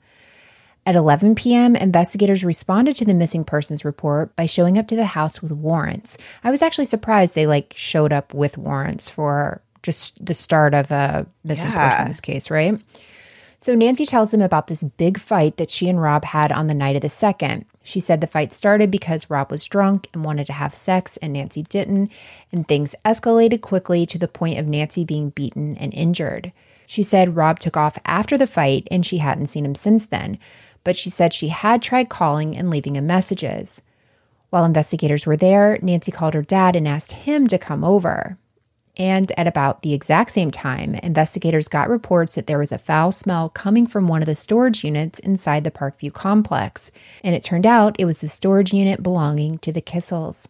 At eleven p.m., investigators responded to the missing persons report by showing up to the house with warrants. I was actually surprised they like showed up with warrants for just the start of a missing yeah. persons case, right? So Nancy tells them about this big fight that she and Rob had on the night of the second. She said the fight started because Rob was drunk and wanted to have sex and Nancy didn't, and things escalated quickly to the point of Nancy being beaten and injured. She said Rob took off after the fight and she hadn't seen him since then, but she said she had tried calling and leaving him messages. While investigators were there, Nancy called her dad and asked him to come over. And at about the exact same time, investigators got reports that there was a foul smell coming from one of the storage units inside the Parkview complex. And it turned out it was the storage unit belonging to the Kissels.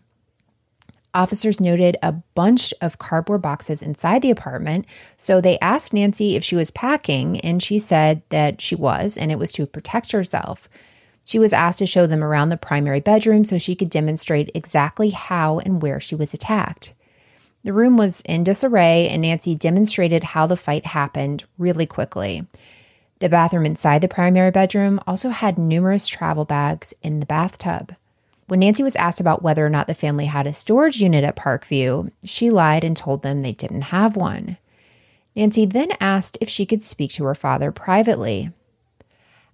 Officers noted a bunch of cardboard boxes inside the apartment, so they asked Nancy if she was packing, and she said that she was, and it was to protect herself. She was asked to show them around the primary bedroom so she could demonstrate exactly how and where she was attacked. The room was in disarray, and Nancy demonstrated how the fight happened really quickly. The bathroom inside the primary bedroom also had numerous travel bags in the bathtub. When Nancy was asked about whether or not the family had a storage unit at Parkview, she lied and told them they didn't have one. Nancy then asked if she could speak to her father privately.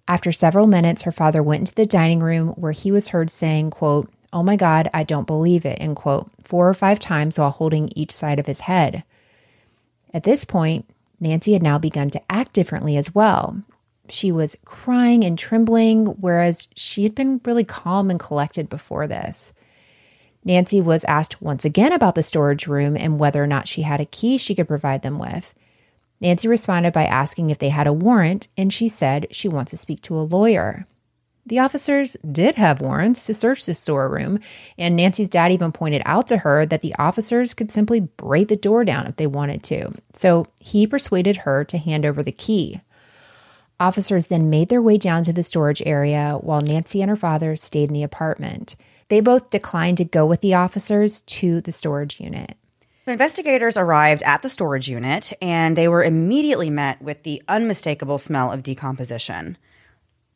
After several minutes, her father went into the dining room where he was heard saying, quote, "Oh my God, I don't believe it," end quote, four or five times while holding each side of his head. At this point, Nancy had now begun to act differently as well. She was crying and trembling, whereas she had been really calm and collected before this. Nancy was asked once again about the storage room and whether or not she had a key she could provide them with. Nancy responded by asking if they had a warrant, and she said she wants to speak to a lawyer. The officers did have warrants to search the storeroom, and Nancy's dad even pointed out to her that the officers could simply break the door down if they wanted to. So he persuaded her to hand over the key. Officers then made their way down to the storage area while Nancy and her father stayed in the apartment. They both declined to go with the officers to the storage unit. The investigators arrived at the storage unit, and they were immediately met with the unmistakable smell of decomposition.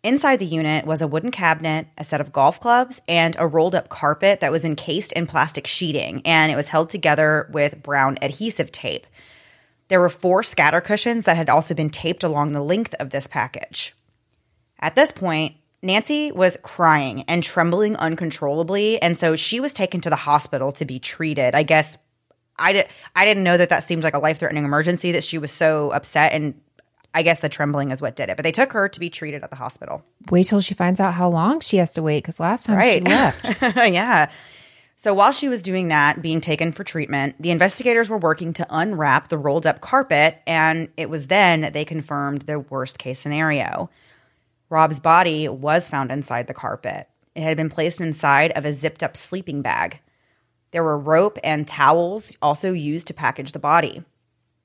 Inside the unit was a wooden cabinet, a set of golf clubs, and a rolled-up carpet that was encased in plastic sheeting, and it was held together with brown adhesive tape. There were four scatter cushions that had also been taped along the length of this package. At this point, Nancy was crying and trembling uncontrollably, and so she was taken to the hospital to be treated. I guess I, di- I didn't know that that seemed like a life-threatening emergency, that she was so upset, and I guess the trembling is what did it. But they took her to be treated at the hospital. Wait till she finds out how long she has to wait, because last time right. she left. yeah. So while she was doing that, being taken for treatment, the investigators were working to unwrap the rolled up carpet, and it was then that they confirmed their worst case scenario. Rob's body was found inside the carpet. It had been placed inside of a zipped up sleeping bag. There were rope and towels also used to package the body.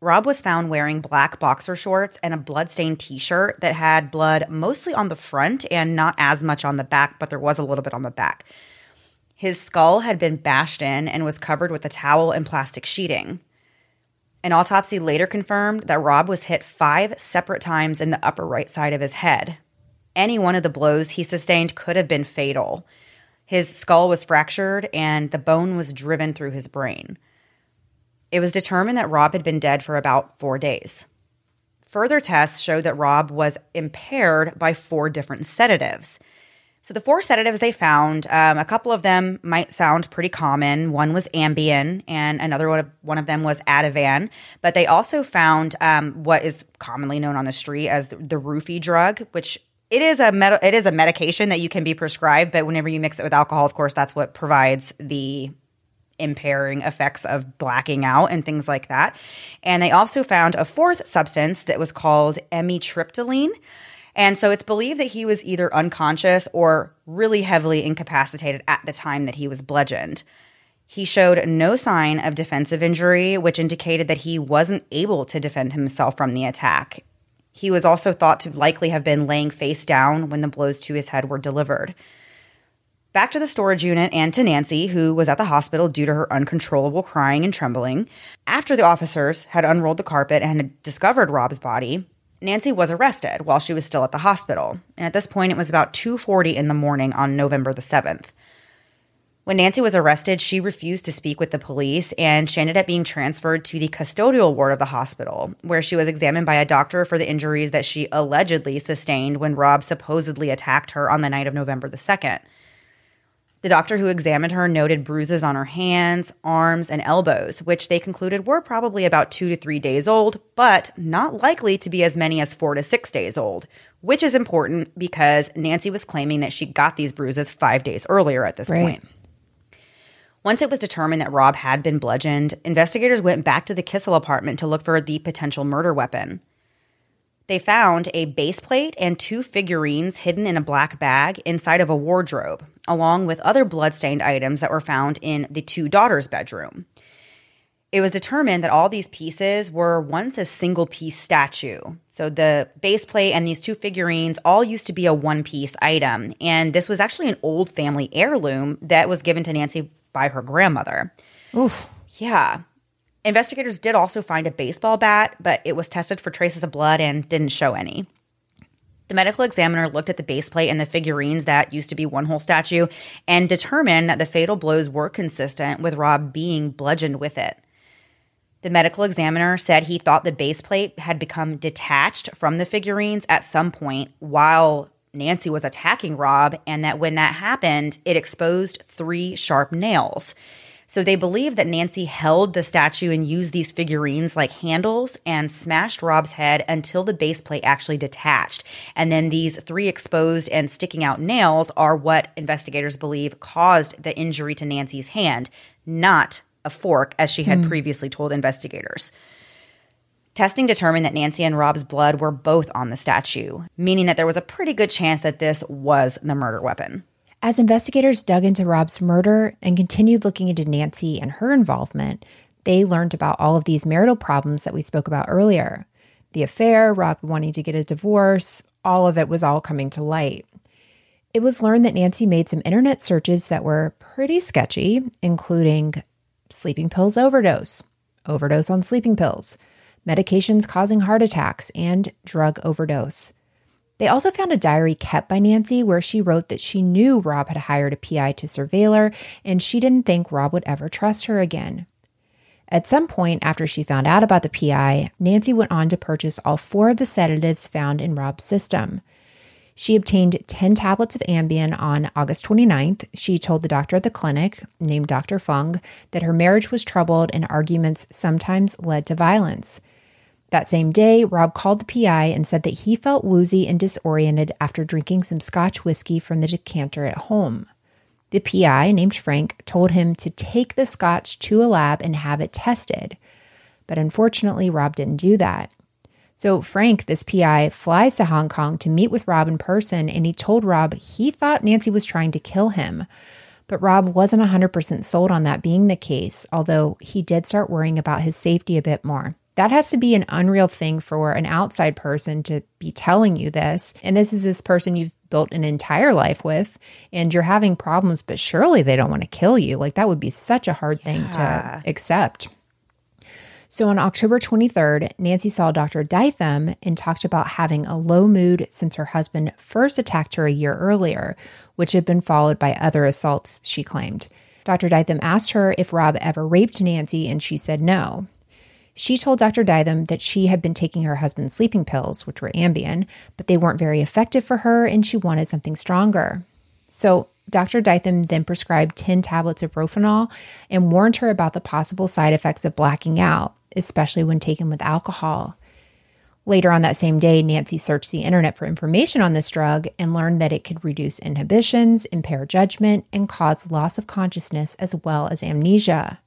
Rob was found wearing black boxer shorts and a bloodstained t-shirt that had blood mostly on the front and not as much on the back, but there was a little bit on the back. His skull had been bashed in and was covered with a towel and plastic sheeting. An autopsy later confirmed that Rob was hit five separate times in the upper right side of his head. Any one of the blows he sustained could have been fatal. His skull was fractured and the bone was driven through his brain. It was determined that Rob had been dead for about four days. Further tests showed that Rob was impaired by four different sedatives. So the four sedatives they found, um, a couple of them might sound pretty common. One was Ambien, and another one of, one of them was Ativan. But they also found um, what is commonly known on the street as the, the roofie drug, which it is a med- it is a medication that you can be prescribed, but whenever you mix it with alcohol, of course, that's what provides the impairing effects of blacking out and things like that. And they also found a fourth substance that was called amitriptyline. And so it's believed that he was either unconscious or really heavily incapacitated at the time that he was bludgeoned. He showed no sign of defensive injury, which indicated that he wasn't able to defend himself from the attack. He was also thought to likely have been laying face down when the blows to his head were delivered. Back to the storage unit and to Nancy, who was at the hospital due to her uncontrollable crying and trembling. After the officers had unrolled the carpet and had discovered Rob's body, Nancy was arrested while she was still at the hospital. And at this point, it was about two forty in the morning on November the seventh. When Nancy was arrested, she refused to speak with the police, and she ended up being transferred to the custodial ward of the hospital, where she was examined by a doctor for the injuries that she allegedly sustained when Rob supposedly attacked her on the night of November the second. The doctor who examined her noted bruises on her hands, arms, and elbows, which they concluded were probably about two to three days old, but not likely to be as many as four to six days old, which is important because Nancy was claiming that she got these bruises five days earlier at this right. point. Once it was determined that Rob had been bludgeoned, investigators went back to the Kissel apartment to look for the potential murder weapon. They found a base plate and two figurines hidden in a black bag inside of a wardrobe, along with other bloodstained items that were found in the two daughters' bedroom. It was determined that all these pieces were once a single-piece statue. So the base plate and these two figurines all used to be a one-piece item, and this was actually an old family heirloom that was given to Nancy by her grandmother. Oof. Yeah. Investigators did also find a baseball bat, but it was tested for traces of blood and didn't show any. The medical examiner looked at the base plate and the figurines that used to be one whole statue and determined that the fatal blows were consistent with Rob being bludgeoned with it. The medical examiner said he thought the base plate had become detached from the figurines at some point while Nancy was attacking Rob, and that when that happened, it exposed three sharp nails. So they believe that Nancy held the statue and used these figurines like handles and smashed Rob's head until the base plate actually detached. And then these three exposed and sticking out nails are what investigators believe caused the injury to Nancy's hand, not a fork, as she had mm. previously told investigators. Testing determined that Nancy and Rob's blood were both on the statue, meaning that there was a pretty good chance that this was the murder weapon. As investigators dug into Rob's murder and continued looking into Nancy and her involvement, they learned about all of these marital problems that we spoke about earlier. The affair, Rob wanting to get a divorce, all of it was all coming to light. It was learned that Nancy made some internet searches that were pretty sketchy, including sleeping pills overdose, overdose on sleeping pills, medications causing heart attacks, and drug overdose. They also found a diary kept by Nancy where she wrote that she knew Rob had hired a P I to surveil her, and she didn't think Rob would ever trust her again. At some point after she found out about the P I, Nancy went on to purchase all four of the sedatives found in Rob's system. She obtained ten tablets of Ambien on August twenty-ninth. She told the doctor at the clinic, named Doctor Fung, that her marriage was troubled and arguments sometimes led to violence. That same day, Rob called the P I and said that he felt woozy and disoriented after drinking some Scotch whiskey from the decanter at home. The P I, named Frank, told him to take the Scotch to a lab and have it tested. But unfortunately, Rob didn't do that. So Frank, this P I, flies to Hong Kong to meet with Rob in person, and he told Rob he thought Nancy was trying to kill him. But Rob wasn't one hundred percent sold on that being the case, although he did start worrying about his safety a bit more. That has to be an unreal thing for an outside person to be telling you this. And this is this person you've built an entire life with, and you're having problems, but surely they don't want to kill you. Like, that would be such a hard yeah. thing to accept. So on October twenty-third, Nancy saw Doctor Dytham and talked about having a low mood since her husband first attacked her a year earlier, which had been followed by other assaults, she claimed. Doctor Dytham asked her if Rob ever raped Nancy, and she said no. She told Doctor Dytham that she had been taking her husband's sleeping pills, which were Ambien, but they weren't very effective for her, and she wanted something stronger. So Doctor Dytham then prescribed ten tablets of Rohypnol and warned her about the possible side effects of blacking out, especially when taken with alcohol. Later on that same day, Nancy searched the internet for information on this drug and learned that it could reduce inhibitions, impair judgment, and cause loss of consciousness as well as amnesia.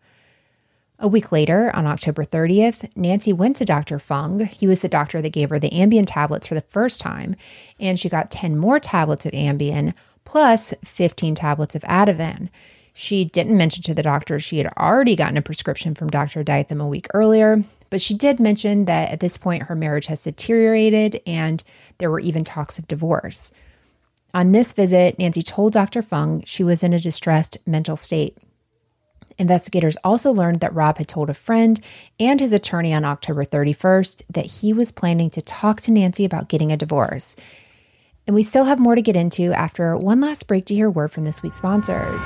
A week later, on October thirtieth, Nancy went to Doctor Fung. He was the doctor that gave her the Ambien tablets for the first time, and she got ten more tablets of Ambien, plus fifteen tablets of Ativan. She didn't mention to the doctor she had already gotten a prescription from Doctor Dytham a week earlier, but she did mention that at this point her marriage has deteriorated and there were even talks of divorce. On this visit, Nancy told Doctor Fung she was in a distressed mental state. Investigators also learned that Rob had told a friend and his attorney on October thirty-first that he was planning to talk to Nancy about getting a divorce. And we still have more to get into after one last break to hear word from this week's sponsors.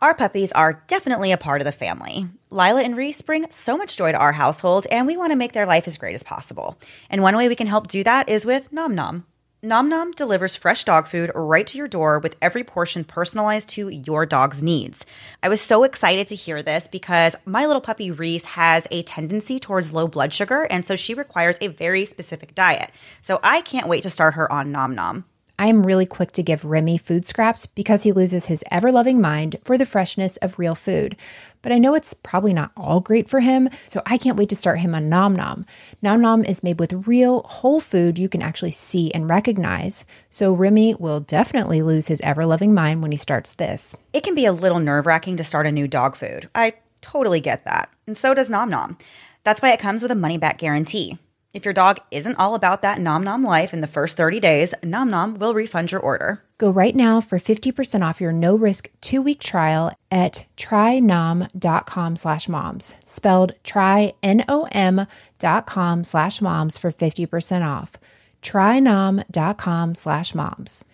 Our puppies are definitely a part of the family. Lila and Reese bring so much joy to our household, and we want to make their life as great as possible. And one way we can help do that is with Nom Nom. Nom Nom delivers fresh dog food right to your door with every portion personalized to your dog's needs. I was so excited to hear this because my little puppy Reese has a tendency towards low blood sugar, and so she requires a very specific diet. So I can't wait to start her on Nom Nom. I am really quick to give Remy food scraps because he loses his ever-loving mind for the freshness of real food. But I know it's probably not all great for him, so I can't wait to start him on Nom Nom. Nom Nom is made with real, whole food you can actually see and recognize, so Remy will definitely lose his ever-loving mind when he starts this. It can be a little nerve-wracking to start a new dog food. I totally get that, and so does Nom Nom. That's why it comes with a money-back guarantee. If your dog isn't all about that Nom Nom life in the first thirty days, Nom Nom will refund your order. Go right now for fifty percent off your no-risk two-week trial at trynom.com slash moms, spelled try-N O M dot com slash moms for fifty percent off. trynom.com slash moms.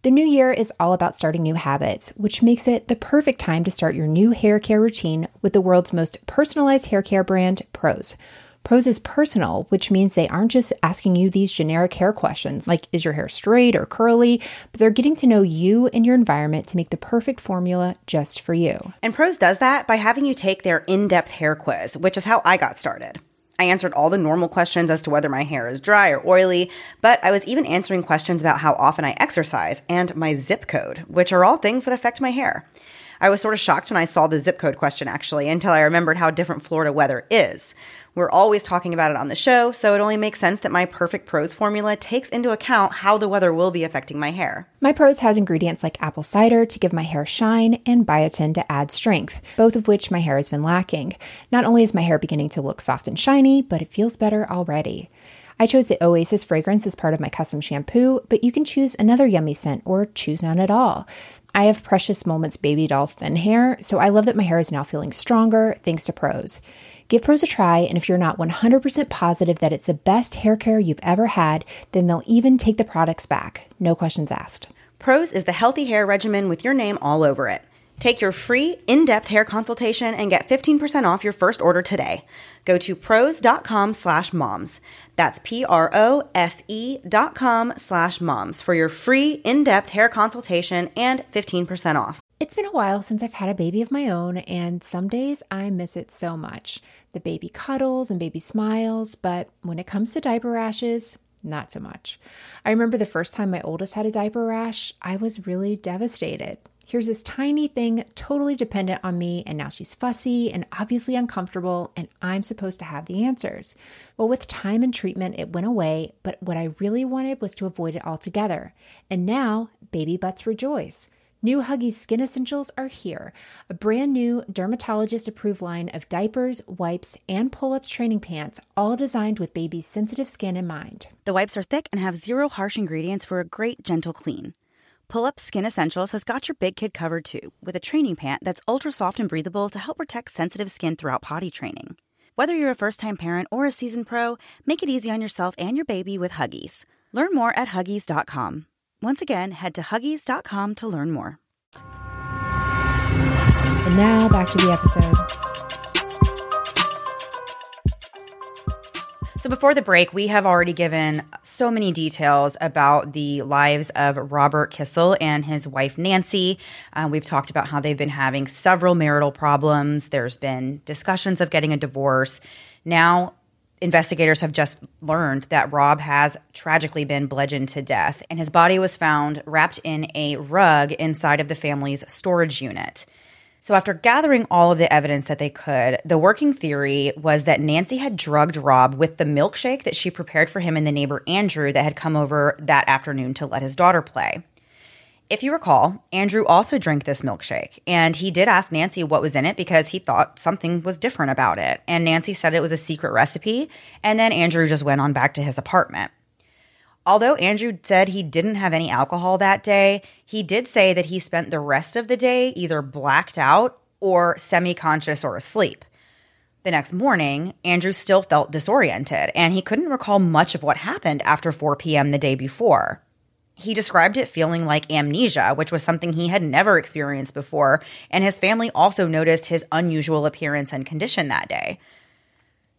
The new year is all about starting new habits, which makes it the perfect time to start your new hair care routine with the world's most personalized hair care brand, Prose. Prose is personal, which means they aren't just asking you these generic hair questions like, is your hair straight or curly? But they're getting to know you and your environment to make the perfect formula just for you. And Prose does that by having you take their in-depth hair quiz, which is how I got started. I answered all the normal questions as to whether my hair is dry or oily, but I was even answering questions about how often I exercise and my zip code, which are all things that affect my hair. I was sort of shocked when I saw the zip code question, actually, until I remembered how different Florida weather is. We're always talking about it on the show, so it only makes sense that my perfect Prose formula takes into account how the weather will be affecting my hair. My Prose has ingredients like apple cider to give my hair shine and biotin to add strength, both of which my hair has been lacking. Not only is my hair beginning to look soft and shiny, but it feels better already. I chose the Oasis fragrance as part of my custom shampoo, but you can choose another yummy scent or choose none at all. I have Precious Moments Baby Doll Thin Hair, so I love that my hair is now feeling stronger thanks to Prose. Give Prose a try, and if you're not one hundred percent positive that it's the best hair care you've ever had, then they'll even take the products back. No questions asked. Prose is the healthy hair regimen with your name all over it. Take your free in-depth hair consultation and get fifteen percent off your first order today. Go to prose.com slash moms. That's P R O S E dot com slash moms for your free in-depth hair consultation and fifteen percent off. It's been a while since I've had a baby of my own, and some days I miss it so much. The baby cuddles and baby smiles, but when it comes to diaper rashes, not so much. I remember the first time my oldest had a diaper rash, I was really devastated. Here's this tiny thing totally dependent on me, and now she's fussy and obviously uncomfortable, and I'm supposed to have the answers. Well, with time and treatment, it went away, but what I really wanted was to avoid it altogether. And now, baby butts rejoice. New Huggies Skin Essentials are here, a brand new dermatologist-approved line of diapers, wipes, and pull-ups training pants, all designed with baby's sensitive skin in mind. The wipes are thick and have zero harsh ingredients for a great, gentle clean. Pull-Up Skin Essentials has got your big kid covered too, with a training pant that's ultra soft and breathable to help protect sensitive skin throughout potty training. Whether you're a first-time parent or a seasoned pro, make it easy on yourself and your baby with Huggies. Learn more at Huggies dot com. Once again, head to Huggies dot com to learn more. And now, back to the episode. So before the break, we have already given so many details about the lives of Robert Kissel and his wife, Nancy. Uh, we've talked about how they've been having several marital problems. There's been discussions of getting a divorce. Now, investigators have just learned that Rob has tragically been bludgeoned to death, and his body was found wrapped in a rug inside of the family's storage unit. So after gathering all of the evidence that they could, the working theory was that Nancy had drugged Rob with the milkshake that she prepared for him and the neighbor Andrew that had come over that afternoon to let his daughter play. If you recall, Andrew also drank this milkshake, and he did ask Nancy what was in it because he thought something was different about it. And Nancy said it was a secret recipe, and then Andrew just went on back to his apartment. Although Andrew said he didn't have any alcohol that day, he did say that he spent the rest of the day either blacked out or semi-conscious or asleep. The next morning, Andrew still felt disoriented, and he couldn't recall much of what happened after four p.m. the day before. He described it feeling like amnesia, which was something he had never experienced before, and his family also noticed his unusual appearance and condition that day.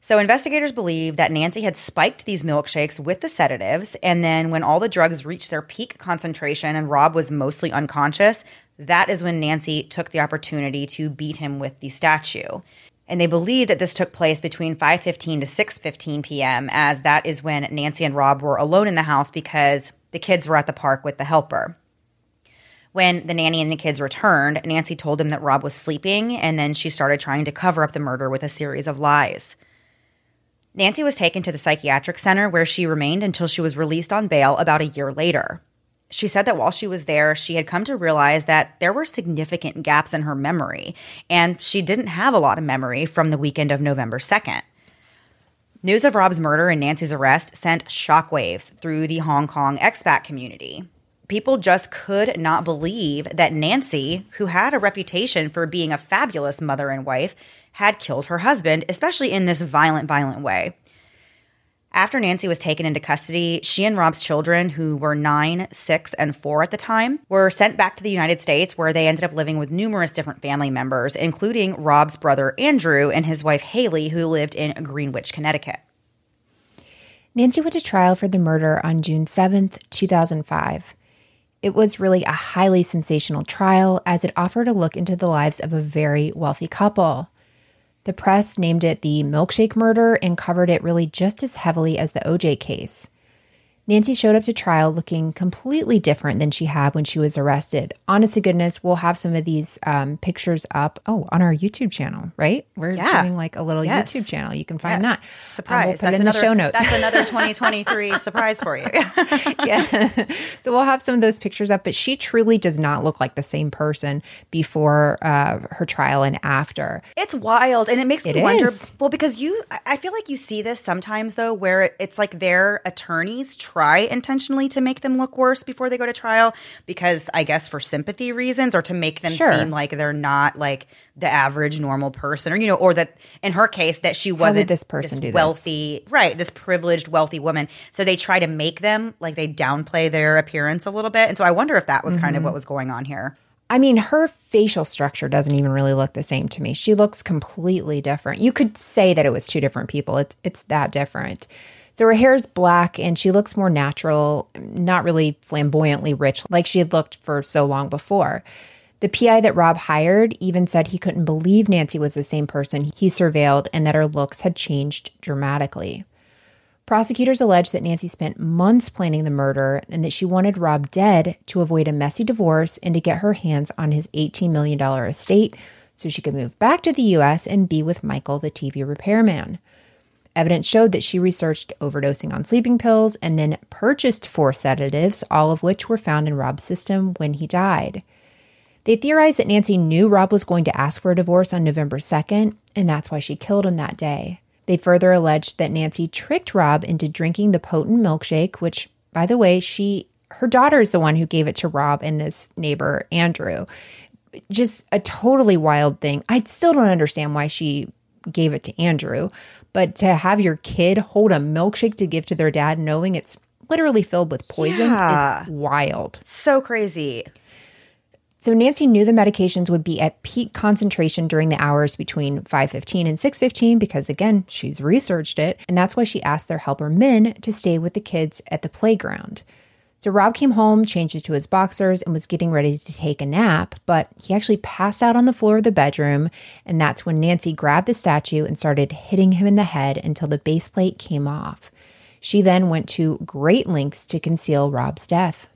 So investigators believe that Nancy had spiked these milkshakes with the sedatives, and then when all the drugs reached their peak concentration and Rob was mostly unconscious, that is when Nancy took the opportunity to beat him with the statue. And they believe that this took place between five fifteen to six fifteen p.m., as that is when Nancy and Rob were alone in the house because the kids were at the park with the helper. When the nanny and the kids returned, Nancy told them that Rob was sleeping, and then she started trying to cover up the murder with a series of lies. Nancy was taken to the psychiatric center where she remained until she was released on bail about a year later. She said that while she was there, she had come to realize that there were significant gaps in her memory, and she didn't have a lot of memory from the weekend of November second. News of Rob's murder and Nancy's arrest sent shockwaves through the Hong Kong expat community. People just could not believe that Nancy, who had a reputation for being a fabulous mother and wife, had killed her husband, especially in this violent, violent way. After Nancy was taken into custody, she and Rob's children, who were nine, six, and four at the time, were sent back to the United States, where they ended up living with numerous different family members, including Rob's brother Andrew and his wife Haley, who lived in Greenwich, Connecticut. Nancy went to trial for the murder on June seventh, two thousand five. It was really a highly sensational trial, as it offered a look into the lives of a very wealthy couple. The press named it the milkshake murder and covered it really just as heavily as the O J case. Nancy showed up to trial looking completely different than she had when she was arrested. Honest to goodness, we'll have some of these um, pictures up oh, on our YouTube channel, right? We're yeah. doing like a little yes. YouTube channel. You can find yes. that. Surprise. Um, we'll put that's it in another, the show notes. That's another twenty twenty-three surprise for you. yeah. So we'll have some of those pictures up, but she truly does not look like the same person before uh, her trial and after. It's wild. And it makes it me is. wonder, well, because you, I feel like you see this sometimes though, where it's like their attorneys try intentionally to make them look worse before they go to trial because I guess for sympathy reasons or to make them sure. seem like they're not like the average normal person or, you know, or that in her case that she wasn't How did this person this do wealthy, this? right, this privileged wealthy woman. So they try to make them like they downplay their appearance a little bit. And so I wonder if that was mm-hmm. kind of what was going on here. I mean, her facial structure doesn't even really look the same to me. She looks completely different. You could say that it was two different people. It's it's that different. So her hair is black and she looks more natural, not really flamboyantly rich like she had looked for so long before. The P I that Rob hired even said he couldn't believe Nancy was the same person he surveilled and that her looks had changed dramatically. Prosecutors alleged that Nancy spent months planning the murder and that she wanted Rob dead to avoid a messy divorce and to get her hands on his eighteen million dollars estate so she could move back to the U S and be with Michael, the T V repairman. Evidence showed that she researched overdosing on sleeping pills and then purchased four sedatives, all of which were found in Rob's system when he died. They theorized that Nancy knew Rob was going to ask for a divorce on November second, and that's why she killed him that day. They further alleged that Nancy tricked Rob into drinking the potent milkshake, which, by the way, she her daughter is the one who gave it to Rob and this neighbor, Andrew. Just a totally wild thing. I still don't understand why she gave it to Andrew, but to have your kid hold a milkshake to give to their dad knowing it's literally filled with poison yeah. is wild. So crazy. So Nancy knew the medications would be at peak concentration during the hours between five fifteen and six fifteen because, again, she's researched it. And that's why she asked their helper, Min, to stay with the kids at the playground. So Rob came home, changed into his boxers, and was getting ready to take a nap. But he actually passed out on the floor of the bedroom. And that's when Nancy grabbed the statue and started hitting him in the head until the base plate came off. She then went to great lengths to conceal Rob's death.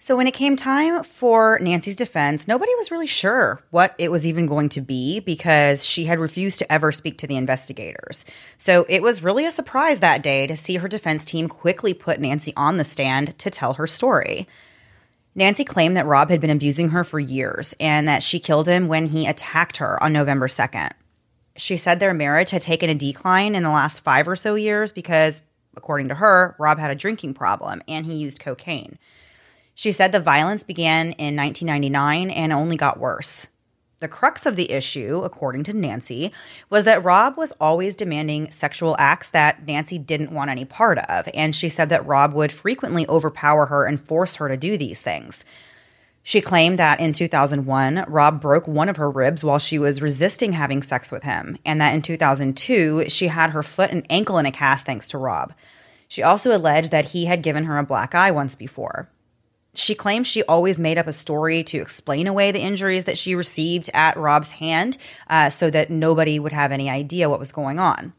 So when it came time for Nancy's defense, nobody was really sure what it was even going to be because she had refused to ever speak to the investigators. So it was really a surprise that day to see her defense team quickly put Nancy on the stand to tell her story. Nancy claimed that Rob had been abusing her for years and that she killed him when he attacked her on November second. She said their marriage had taken a decline in the last five or so years because, according to her, Rob had a drinking problem and he used cocaine. She said the violence began in nineteen ninety-nine and only got worse. The crux of the issue, according to Nancy, was that Rob was always demanding sexual acts that Nancy didn't want any part of, and she said that Rob would frequently overpower her and force her to do these things. She claimed that in two thousand one, Rob broke one of her ribs while she was resisting having sex with him, and that in two thousand two, she had her foot and ankle in a cast thanks to Rob. She also alleged that he had given her a black eye once before. She claims she always made up a story to explain away the injuries that she received at Rob's hand uh, so that nobody would have any idea what was going on.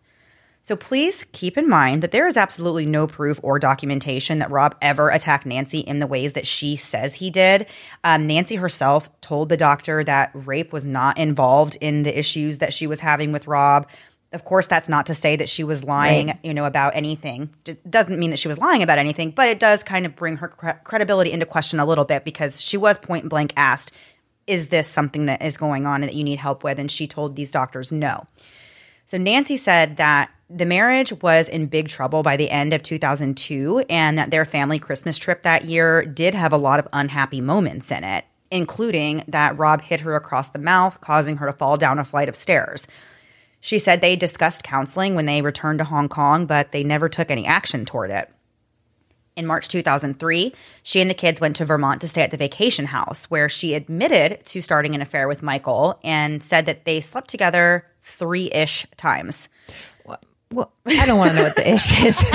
So please keep in mind that there is absolutely no proof or documentation that Rob ever attacked Nancy in the ways that she says he did. Um, Nancy herself told the doctor that rape was not involved in the issues that she was having with Rob. Of course, that's not to say that she was lying, right. you know, about anything. It doesn't mean that she was lying about anything, but it does kind of bring her cre- credibility into question a little bit because she was point blank asked, is this something that is going on and that you need help with? And she told these doctors no. So Nancy said that the marriage was in big trouble by the end of two thousand two and that their family Christmas trip that year did have a lot of unhappy moments in it, including that Rob hit her across the mouth, causing her to fall down a flight of stairs. She said they discussed counseling when they returned to Hong Kong, but they never took any action toward it. In March two thousand three, she and the kids went to Vermont to stay at the vacation house, where she admitted to starting an affair with Michael and said that they slept together three-ish times. Well, well I don't want to know what the ish is.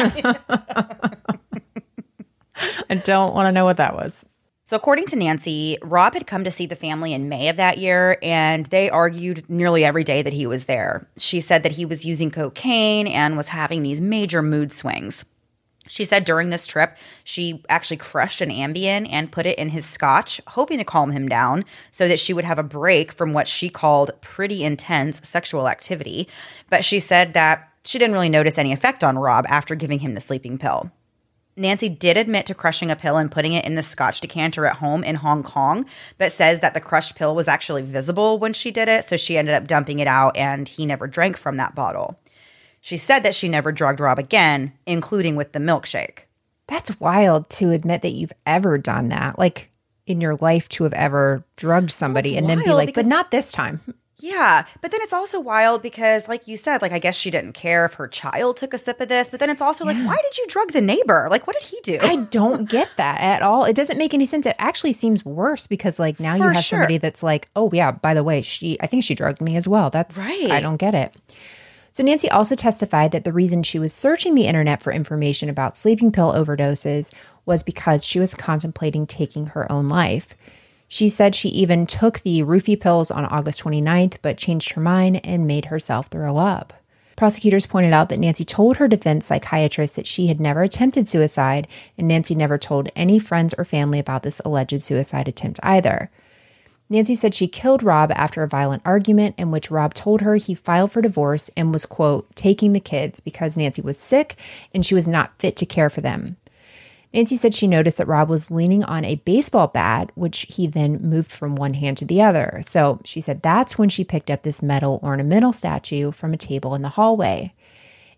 I don't want to know what that was. So according to Nancy, Rob had come to see the family in May of that year, and they argued nearly every day that he was there. She said that he was using cocaine and was having these major mood swings. She said during this trip, she actually crushed an Ambien and put it in his scotch, hoping to calm him down so that she would have a break from what she called pretty intense sexual activity. But she said that she didn't really notice any effect on Rob after giving him the sleeping pill. Nancy did admit to crushing a pill and putting it in the scotch decanter at home in Hong Kong, but says that the crushed pill was actually visible when she did it, so she ended up dumping it out and he never drank from that bottle. She said that she never drugged Rob again, including with the milkshake. That's wild to admit that you've ever done that, like in your life to have ever drugged somebody well, and then be like, because- but not this time. Yeah, but then it's also wild because, like you said, like I guess she didn't care if her child took a sip of this, but then it's also like, yeah. why did you drug the neighbor? Like, what did he do? I don't get that at all. It doesn't make any sense. It actually seems worse because, like, now For you have sure. somebody that's like, oh, yeah, by the way, she, I think she drugged me as well. That's right. I don't get it. So Nancy also testified that the reason she was searching the internet for information about sleeping pill overdoses was because she was contemplating taking her own life. She said she even took the roofie pills on August twenty-ninth, but changed her mind and made herself throw up. Prosecutors pointed out that Nancy told her defense psychiatrist that she had never attempted suicide, and Nancy never told any friends or family about this alleged suicide attempt either. Nancy said she killed Rob after a violent argument in which Rob told her he filed for divorce and was, quote, taking the kids because Nancy was sick and she was not fit to care for them. Nancy said she noticed that Rob was leaning on a baseball bat, which he then moved from one hand to the other. So she said that's when she picked up this metal ornamental statue from a table in the hallway.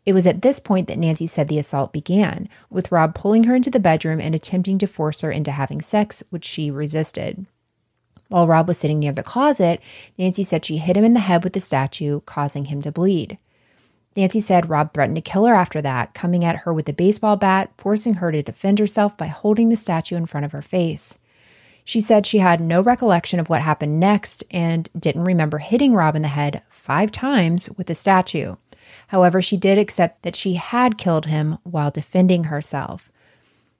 It was at this point that Nancy said the assault began, with Rob pulling her into the bedroom and attempting to force her into having sex, which she resisted. While Rob was sitting near the closet, Nancy said she hit him in the head with the statue, causing him to bleed. Nancy said Rob threatened to kill her after that, coming at her with a baseball bat, forcing her to defend herself by holding the statue in front of her face. She said she had no recollection of what happened next and didn't remember hitting Rob in the head five times with the statue. However, she did accept that she had killed him while defending herself.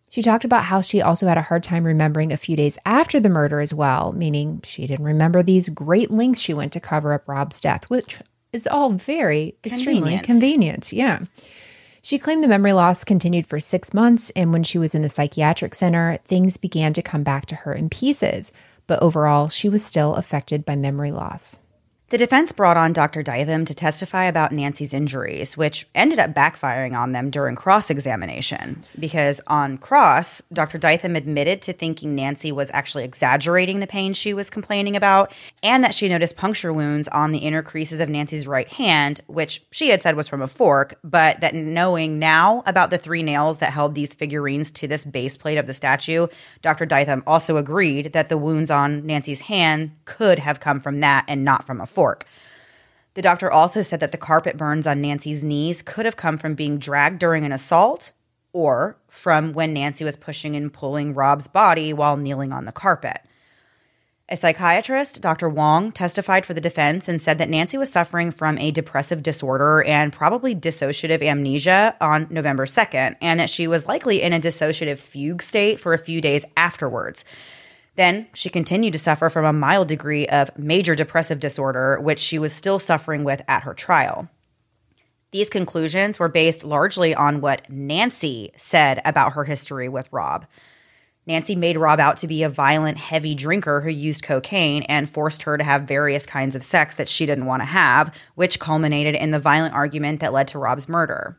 She talked about how she also had a hard time remembering a few days after the murder as well, meaning she didn't remember these great lengths she went to cover up Rob's death, which is all very extremely convenient. Yeah. She claimed the memory loss continued for six months, and when she was in the psychiatric center, things began to come back to her in pieces, but overall, she was still affected by memory loss. The defense brought on Doctor Dytham to testify about Nancy's injuries, which ended up backfiring on them during cross-examination. Because on cross, Doctor Dytham admitted to thinking Nancy was actually exaggerating the pain she was complaining about, and that she noticed puncture wounds on the inner creases of Nancy's right hand, which she had said was from a fork, but that knowing now about the three nails that held these figurines to this base plate of the statue, Doctor Dytham also agreed that the wounds on Nancy's hand could have come from that and not from a fork. fork. The doctor also said that the carpet burns on Nancy's knees could have come from being dragged during an assault or from when Nancy was pushing and pulling Rob's body while kneeling on the carpet. A psychiatrist, Doctor Wong, testified for the defense and said that Nancy was suffering from a depressive disorder and probably dissociative amnesia on November second, and that she was likely in a dissociative fugue state for a few days afterwards. Then she continued to suffer from a mild degree of major depressive disorder, which she was still suffering with at her trial. These conclusions were based largely on what Nancy said about her history with Rob. Nancy made Rob out to be a violent, heavy drinker who used cocaine and forced her to have various kinds of sex that she didn't want to have, which culminated in the violent argument that led to Rob's murder.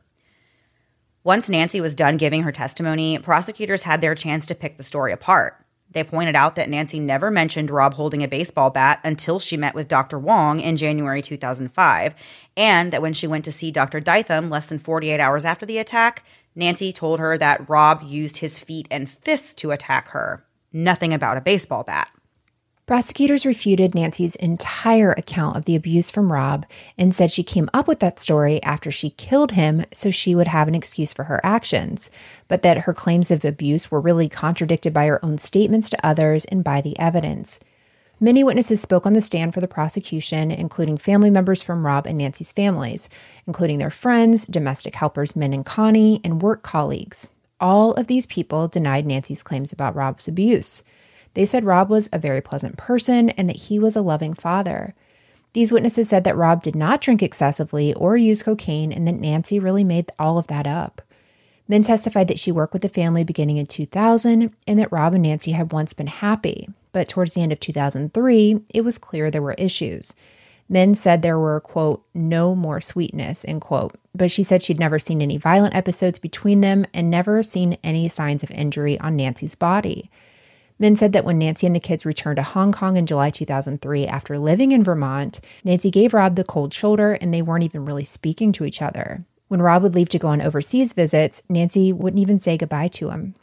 Once Nancy was done giving her testimony, prosecutors had their chance to pick the story apart. They pointed out that Nancy never mentioned Rob holding a baseball bat until she met with Doctor Wong in January two thousand five, and that when she went to see Doctor Dytham less than forty-eight hours after the attack, Nancy told her that Rob used his feet and fists to attack her. Nothing about a baseball bat. Prosecutors refuted Nancy's entire account of the abuse from Rob and said she came up with that story after she killed him so she would have an excuse for her actions, but that her claims of abuse were really contradicted by her own statements to others and by the evidence. Many witnesses spoke on the stand for the prosecution, including family members from Rob and Nancy's families, including their friends, domestic helpers Min and Connie, and work colleagues. All of these people denied Nancy's claims about Rob's abuse. They said Rob was a very pleasant person and that he was a loving father. These witnesses said that Rob did not drink excessively or use cocaine and that Nancy really made all of that up. Min testified that she worked with the family beginning in two thousand and that Rob and Nancy had once been happy, but towards the end of two thousand three, it was clear there were issues. Min said there were, quote, no more sweetness, end quote, but she said she'd never seen any violent episodes between them and never seen any signs of injury on Nancy's body. Min said that when Nancy and the kids returned to Hong Kong in July two thousand three after living in Vermont, Nancy gave Rob the cold shoulder and they weren't even really speaking to each other. When Rob would leave to go on overseas visits, Nancy wouldn't even say goodbye to him.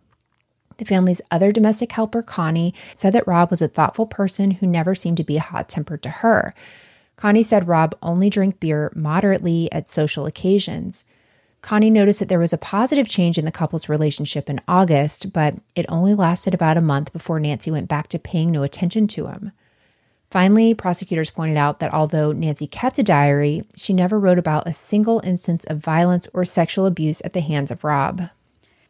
The family's other domestic helper, Connie, said that Rob was a thoughtful person who never seemed to be hot-tempered to her. Connie said Rob only drank beer moderately at social occasions. Connie noticed that there was a positive change in the couple's relationship in August, but it only lasted about a month before Nancy went back to paying no attention to him. Finally, prosecutors pointed out that although Nancy kept a diary, she never wrote about a single instance of violence or sexual abuse at the hands of Rob.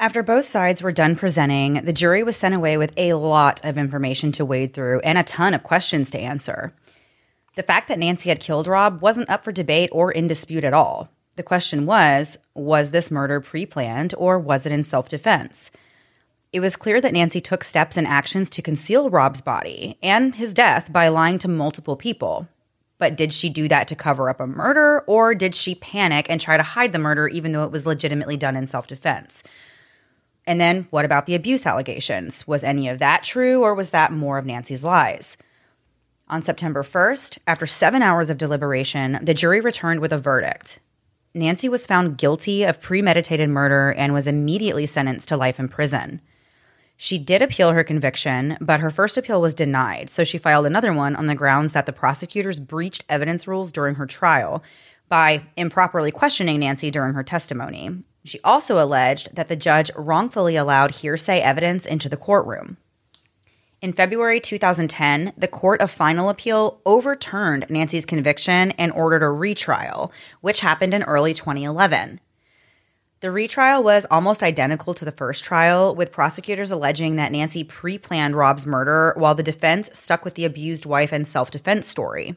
After both sides were done presenting, the jury was sent away with a lot of information to wade through and a ton of questions to answer. The fact that Nancy had killed Rob wasn't up for debate or in dispute at all. The question was, was this murder pre-planned or was it in self-defense? It was clear that Nancy took steps and actions to conceal Rob's body and his death by lying to multiple people. But did she do that to cover up a murder, or did she panic and try to hide the murder even though it was legitimately done in self-defense? And then what about the abuse allegations? Was any of that true, or was that more of Nancy's lies? On September first, after seven hours of deliberation, the jury returned with a verdict. Nancy was found guilty of premeditated murder and was immediately sentenced to life in prison. She did appeal her conviction, but her first appeal was denied, so she filed another one on the grounds that the prosecutors breached evidence rules during her trial by improperly questioning Nancy during her testimony. She also alleged that the judge wrongfully allowed hearsay evidence into the courtroom. In February two thousand ten, the Court of Final Appeal overturned Nancy's conviction and ordered a retrial, which happened in early twenty eleven. The retrial was almost identical to the first trial, with prosecutors alleging that Nancy pre-planned Rob's murder while the defense stuck with the abused wife and self-defense story.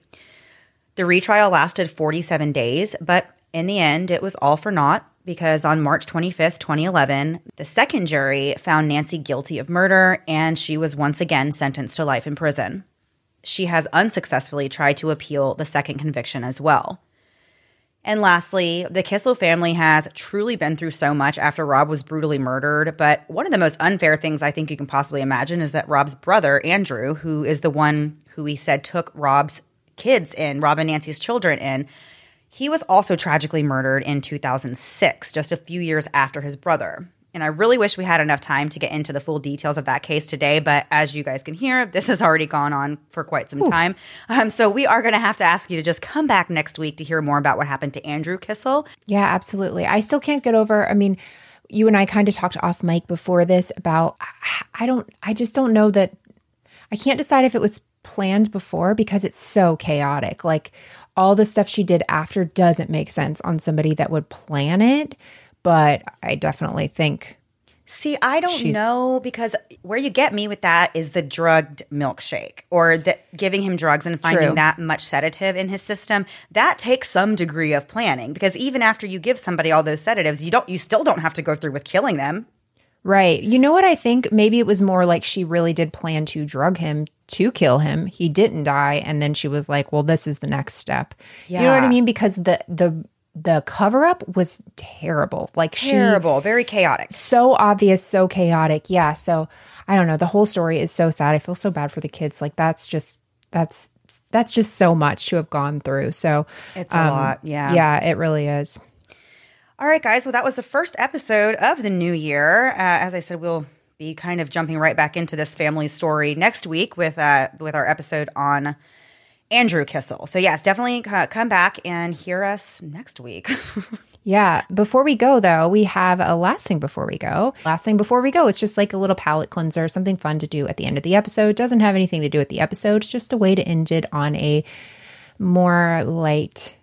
The retrial lasted forty-seven days, but in the end, it was all for naught because on March twenty-fifth, twenty eleven, the second jury found Nancy guilty of murder and she was once again sentenced to life in prison. She has unsuccessfully tried to appeal the second conviction as well. And lastly, the Kissel family has truly been through so much after Rob was brutally murdered, but one of the most unfair things I think you can possibly imagine is that Rob's brother, Andrew, who is the one who he said took Rob's kids in, Rob and Nancy's children in, he was also tragically murdered in two thousand six, just a few years after his brother. And I really wish we had enough time to get into the full details of that case today. But as you guys can hear, this has already gone on for quite some Ooh. time. Um, so we are going to have to ask you to just come back next week to hear more about what happened to Andrew Kissel. Yeah, absolutely. I still can't get over, I mean, you and I kind of talked off mic before this about, I don't, I just don't know that, I can't decide if it was planned before because it's so chaotic. Like all the stuff she did after doesn't make sense on somebody that would plan it. But I definitely think. See, I don't know, because where you get me with that is the drugged milkshake or the, giving him drugs and finding True. that much sedative in his system. That takes some degree of planning, because even after you give somebody all those sedatives, you don't you still don't have to go through with killing them. Right. You know what I think? Maybe it was more like she really did plan to drug him to kill him. He didn't die. And then she was like, well, this is the next step. Yeah. You know what I mean? Because the the – the cover-up was terrible. Like Terrible. She, very chaotic. So obvious. So chaotic. Yeah. So I don't know. The whole story is so sad. I feel so bad for the kids. Like that's just that's that's just so much to have gone through. So it's a um, lot. Yeah. Yeah, it really is. All right, guys. Well, that was the first episode of the new year. Uh, as I said, we'll be kind of jumping right back into this family story next week with uh, with our episode on Andrew Kissel. So yes, definitely come back and hear us next week. Yeah. Before we go, though, we have a last thing before we go. Last thing before we go. It's just like a little palate cleanser, something fun to do at the end of the episode. Doesn't have anything to do with the episode. It's just a way to end it on a more light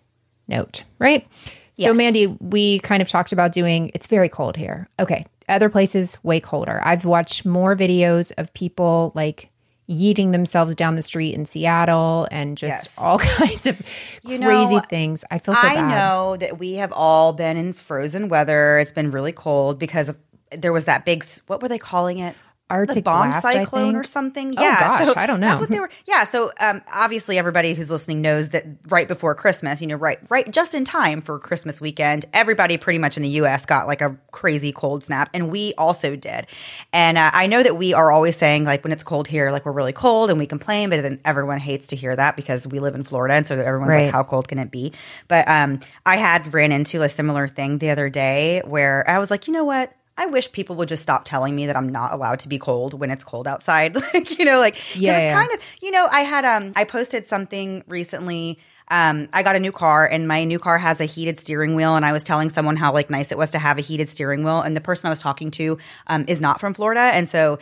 note, right? Yes. So, Mandy, we kind of talked about doing – it's very cold here. Okay. Other places, way colder. I've watched more videos of people like – yeeting themselves down the street in Seattle and just yes. all kinds of you crazy know, things. I feel so I bad. I know that we have all been in frozen weather. It's been really cold because of, there was that big, what were they calling it? Arctic the bomb blast, cyclone or something. Oh, yeah. Gosh, so I don't know. That's what they were. Yeah. So um, obviously everybody who's listening knows that right before Christmas, you know, right, right just in time for Christmas weekend, everybody pretty much in the U S got like a crazy cold snap. And we also did. And uh, I know that we are always saying like when it's cold here, like we're really cold and we complain, but then everyone hates to hear that because we live in Florida. And so everyone's right. like, how cold can it be? But um, I had ran into a similar thing the other day where I was like, you know what? I wish people would just stop telling me that I'm not allowed to be cold when it's cold outside. Like, you know, like, because yeah, it's yeah. kind of, you know, I had, um, I posted something recently. Um, I got a new car and my new car has a heated steering wheel. And I was telling someone how like nice it was to have a heated steering wheel. And the person I was talking to um, is not from Florida. And so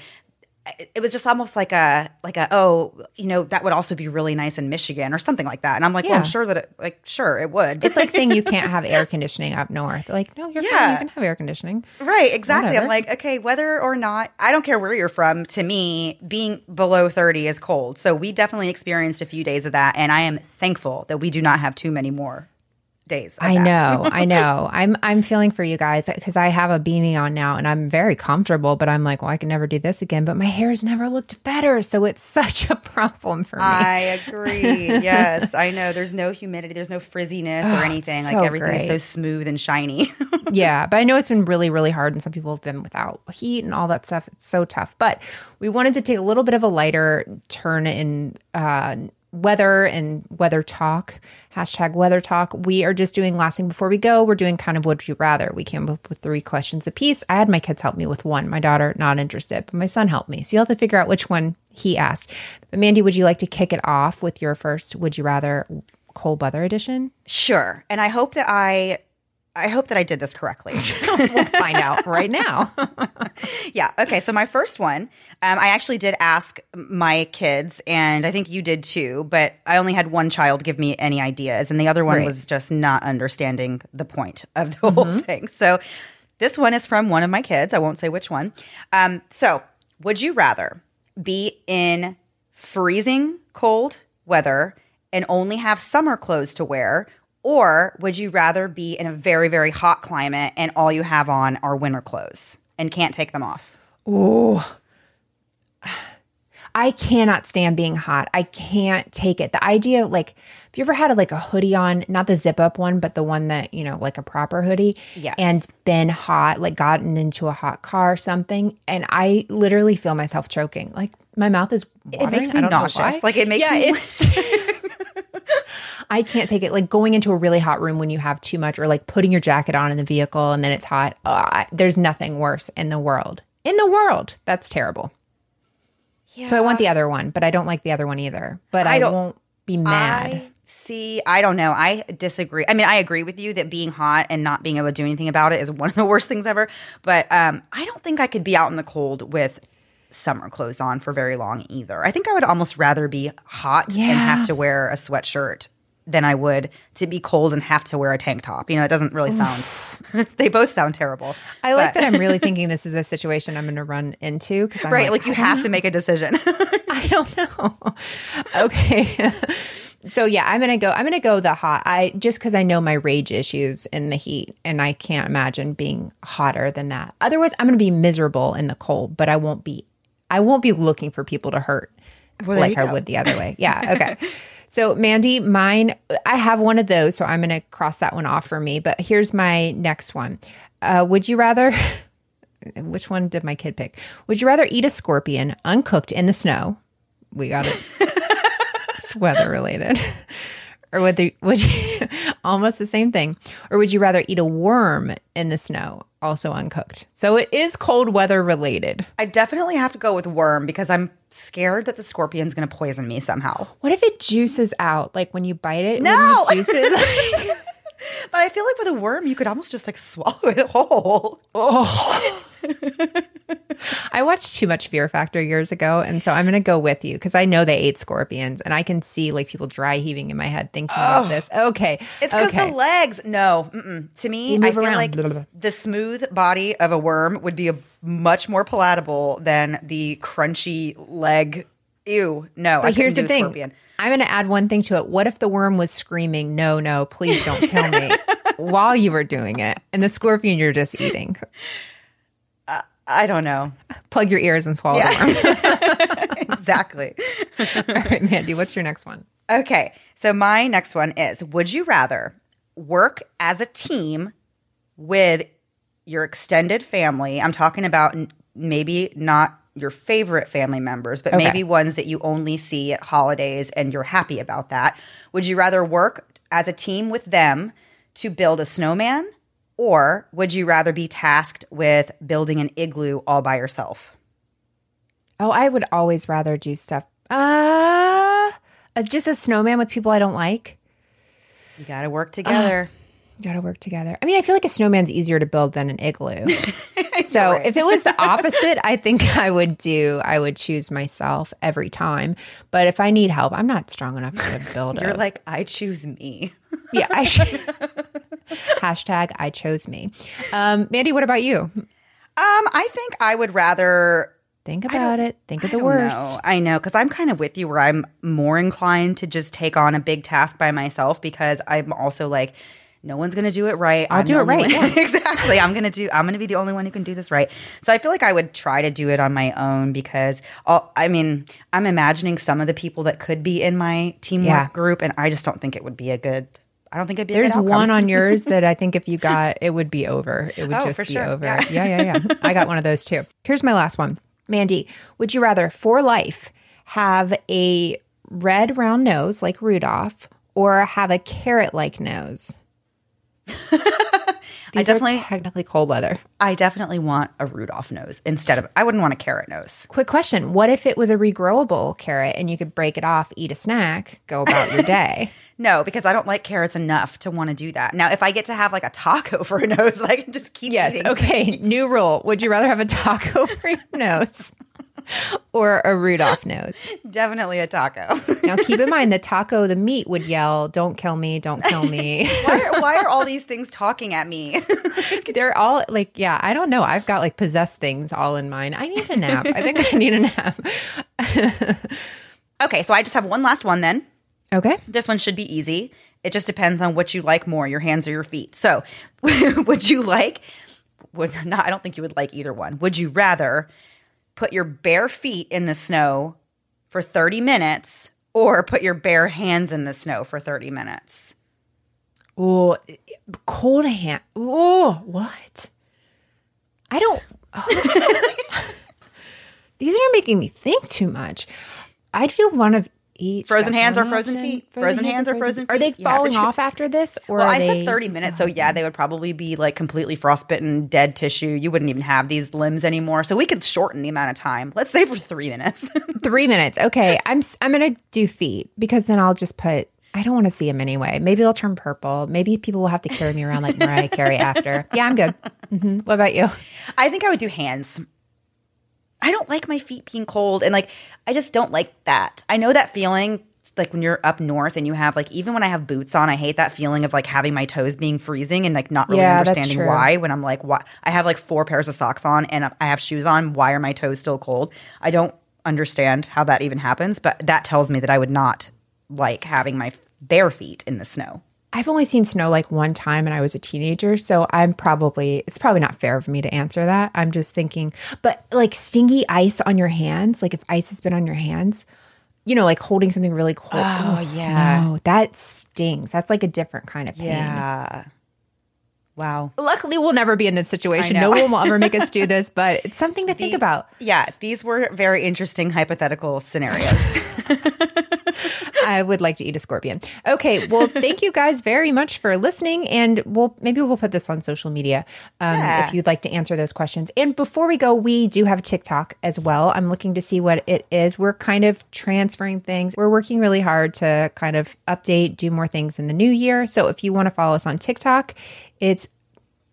it was just almost like a, like a, oh, you know, that would also be really nice in Michigan or something like that. And I'm like, yeah. well, I'm sure that it, like, sure, it would. It's like saying you can't have air conditioning up north. Like, no, you're yeah. fine. You can have air conditioning. Right. Exactly. Whatever. I'm like, okay, whether or not, I don't care where you're from. To me, being below thirty is cold. So we definitely experienced a few days of that. And I am thankful that we do not have too many more days. I know. I know. I'm I'm feeling for you guys because I have a beanie on now and I'm very comfortable, but I'm like, well, I can never do this again, but my hair's never looked better. So it's such a problem for me. I agree. Yes. I know. There's no humidity. There's no frizziness oh, or anything. So like everything great. Is so smooth and shiny. Yeah. But I know it's been really, really hard and some people have been without heat and all that stuff. It's so tough. But we wanted to take a little bit of a lighter turn in uh weather and weather talk, hashtag weather talk. We are just doing last thing before we go. We're doing kind of would you rather. We came up with three questions apiece. I had my kids help me with one. My daughter, not interested, but my son helped me. So you'll have to figure out which one he asked. But Mandy, would you like to kick it off with your first would you rather cold weather edition? Sure. And I hope that I I hope that I did this correctly. We'll find out right now. Yeah. Okay. So my first one, um, I actually did ask my kids, and I think you did too, but I only had one child give me any ideas, and the other one right. was just not understanding the point of the mm-hmm. whole thing. So this one is from one of my kids. I won't say which one. Um, so would you rather be in freezing cold weather and only have summer clothes to wear, or would you rather be in a very, very hot climate and all you have on are winter clothes and can't take them off? Ooh. I cannot stand being hot. I can't take it. The idea, like, if you ever had like a hoodie on, not the zip up one, but the one that, you know, like a proper hoodie, yes. and been hot, like gotten into a hot car or something, and I literally feel myself choking. Like my mouth is watering. It makes me nauseous. Like it makes yeah, me it's I can't take it. Like going into a really hot room when you have too much, or like putting your jacket on in the vehicle and then it's hot. Ugh, I, there's nothing worse in the world. In the world. That's terrible. Yeah. So I want the other one, but I don't like the other one either. But I, I won't be mad. I, see, I don't know. I disagree. I mean, I agree with you that being hot and not being able to do anything about it is one of the worst things ever. But um, I don't think I could be out in the cold with summer clothes on for very long either. I think I would almost rather be hot yeah. and have to wear a sweatshirt than I would to be cold and have to wear a tank top. You know, it doesn't really sound – they both sound terrible. I but. like that I'm really thinking this is a situation I'm going to run into. Cause I'm right, like, like you have know. to make a decision. I don't know. Okay. So yeah, I'm going to go – I'm going to go the hot. I just because I know my rage issues in the heat, and I can't imagine being hotter than that. Otherwise, I'm going to be miserable in the cold, but I won't be – I won't be looking for people to hurt well, like I go. would the other way. Yeah, okay. So, Mandy, mine, I have one of those, so I'm going to cross that one off for me. But here's my next one. Uh, would you rather – which one did my kid pick? Would you rather eat a scorpion uncooked in the snow? We got it. It's weather related. Or would, they, would you – almost the same thing. Or would you rather eat a worm in the snow, also uncooked? So it is cold weather related. I definitely have to go with worm because I'm scared that the scorpion's going to poison me somehow. What if it juices out? Like when you bite it? No! It juices. Like... But I feel like with a worm, you could almost just like swallow it whole. Oh. I watched too much Fear Factor years ago, and so I'm going to go with you because I know they ate scorpions, and I can see like people dry heaving in my head thinking oh, about this. Okay, it's because okay. the legs. No, mm-mm. to me, I feel around. like blah, blah, blah. the smooth body of a worm would be a, much more palatable than the crunchy leg. Ew, no! But I here's the thing: scorpion. I'm going to add one thing to it. What if the worm was screaming, "No, no, please don't kill me," while you were doing it, and the scorpion you're just eating? I don't know. Plug your ears and swallow yeah. the worm. Exactly. All right, Mandy, what's your next one? Okay. So my next one is, would you rather work as a team with your extended family? I'm talking about n- maybe not your favorite family members, but okay. maybe ones that you only see at holidays and you're happy about that. Would you rather work as a team with them to build a snowman? Or would you rather be tasked with building an igloo all by yourself? Oh, I would always rather do stuff. Uh, just a snowman with people I don't like. You got to work together. Uh, you got to work together. I mean, I feel like a snowman's easier to build than an igloo. So right. if it was the opposite, I think I would do, I would choose myself every time. But if I need help, I'm not strong enough to build it. You're a, like, I choose me. Yeah, I should. Hashtag I chose me. Um, Mandy, what about you? Um, I think I would rather think about it. Think of the worst. I know, because I'm kind of with you where I'm more inclined to just take on a big task by myself because I'm also like, no one's going to do it right. I'll do it right. Yeah. Exactly. I'm going to do. I'm going to be the only one who can do this right. So I feel like I would try to do it on my own because, I'll, I mean, I'm imagining some of the people that could be in my teamwork yeah. group, and I just don't think it would be a good. I don't think it'd be There's a good outcome. One on yours that I think if you got, it would be over. It would oh, just for be sure. over. Yeah. yeah, yeah, yeah. I got one of those too. Here's my last one. Mandy, would you rather for life have a red round nose like Rudolph or have a carrot-like nose? These I definitely are technically cold weather. I definitely want a Rudolph nose instead of – I wouldn't want a carrot nose. Quick question. What if it was a regrowable carrot and you could break it off, eat a snack, go about your day? No, because I don't like carrots enough to want to do that. Now, if I get to have like a taco for a nose, I can just keep yes, eating. Yes, okay. Things. New rule. Would you rather have a taco for your nose or a Rudolph nose? Definitely a taco. Now, keep in mind the taco, the meat would yell, don't kill me, don't kill me. why, are, why are all these things talking at me? They're all like, yeah, I don't know. I've got like possessed things all in mind. I need a nap. I think I need a nap. Okay, so I just have one last one then. Okay. This one should be easy. It just depends on what you like more, your hands or your feet. So would you like – Would not? I don't think you would like either one. Would you rather – put your bare feet in the snow for thirty minutes or put your bare hands in the snow for thirty minutes? Oh, cold hand. Oh, what? I don't. Oh. These are making me think too much. I'd feel one of each. Frozen hands or frozen option. feet? Frozen, frozen hands, hands or frozen, frozen feet? Are they falling off after this? Or well, I said thirty minutes, so yeah, they would probably be like completely frostbitten, dead tissue. You wouldn't even have these limbs anymore. So we could shorten the amount of time. Let's say for three minutes. Three minutes. Okay. I'm I'm going to do feet because then I'll just put – I don't want to see them anyway. Maybe they'll turn purple. Maybe people will have to carry me around like Mariah Carey after. Yeah, I'm good. Mm-hmm. What about you? I think I would do hands. I don't like my feet being cold and like I just don't like that. I know that feeling it's like when you're up north and you have like even when I have boots on, I hate that feeling of like having my toes being freezing and like not really yeah, understanding why when I'm like why I have like four pairs of socks on and I have shoes on. Why are my toes still cold? I don't understand how that even happens, but that tells me that I would not like having my bare feet in the snow. I've only seen snow like one time and I was a teenager, so I'm probably – it's probably not fair of me to answer that. I'm just thinking – but like stinky ice on your hands, like if ice has been on your hands, you know, like holding something really cold. Oh, oh yeah. No, that stings. That's like a different kind of pain. Yeah. Wow. Luckily, we'll never be in this situation. No one will ever make us do this, but it's something to the, think about. Yeah. These were very interesting hypothetical scenarios. I would like to eat a scorpion. Okay. Well, thank you guys very much for listening. And we'll maybe we'll put this on social media um, yeah. if you'd like to answer those questions. And before we go, we do have TikTok as well. I'm looking to see what it is. We're kind of transferring things. We're working really hard to kind of update, do more things in the new year. So if you want to follow us on TikTok, it's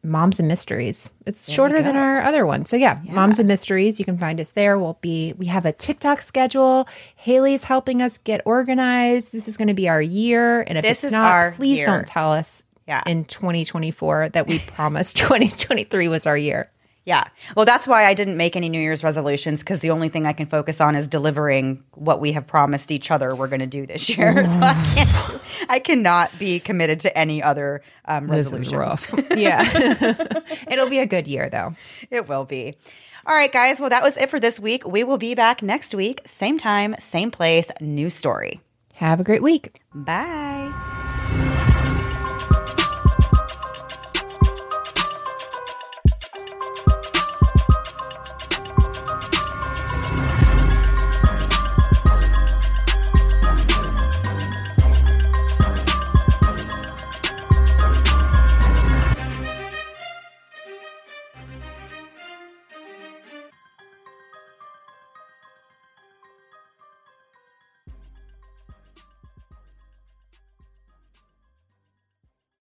Moms and Mysteries. It's there shorter than our other one. So yeah, yeah, Moms and Mysteries. You can find us there. We'll be, we have a TikTok schedule. Haley's helping us get organized. This is going to be our year. And if this it's is not, our please year. Don't tell us yeah. in twenty twenty-four that we promised twenty twenty-three was our year. Yeah. Well, that's why I didn't make any New Year's resolutions because the only thing I can focus on is delivering what we have promised each other we're going to do this year. Yeah. So I can't do, I cannot be committed to any other um, resolutions. This is rough. Yeah. It'll be a good year though. It will be. All right, guys. Well, that was it for this week. We will be back next week. Same time, same place, new story. Have a great week. Bye.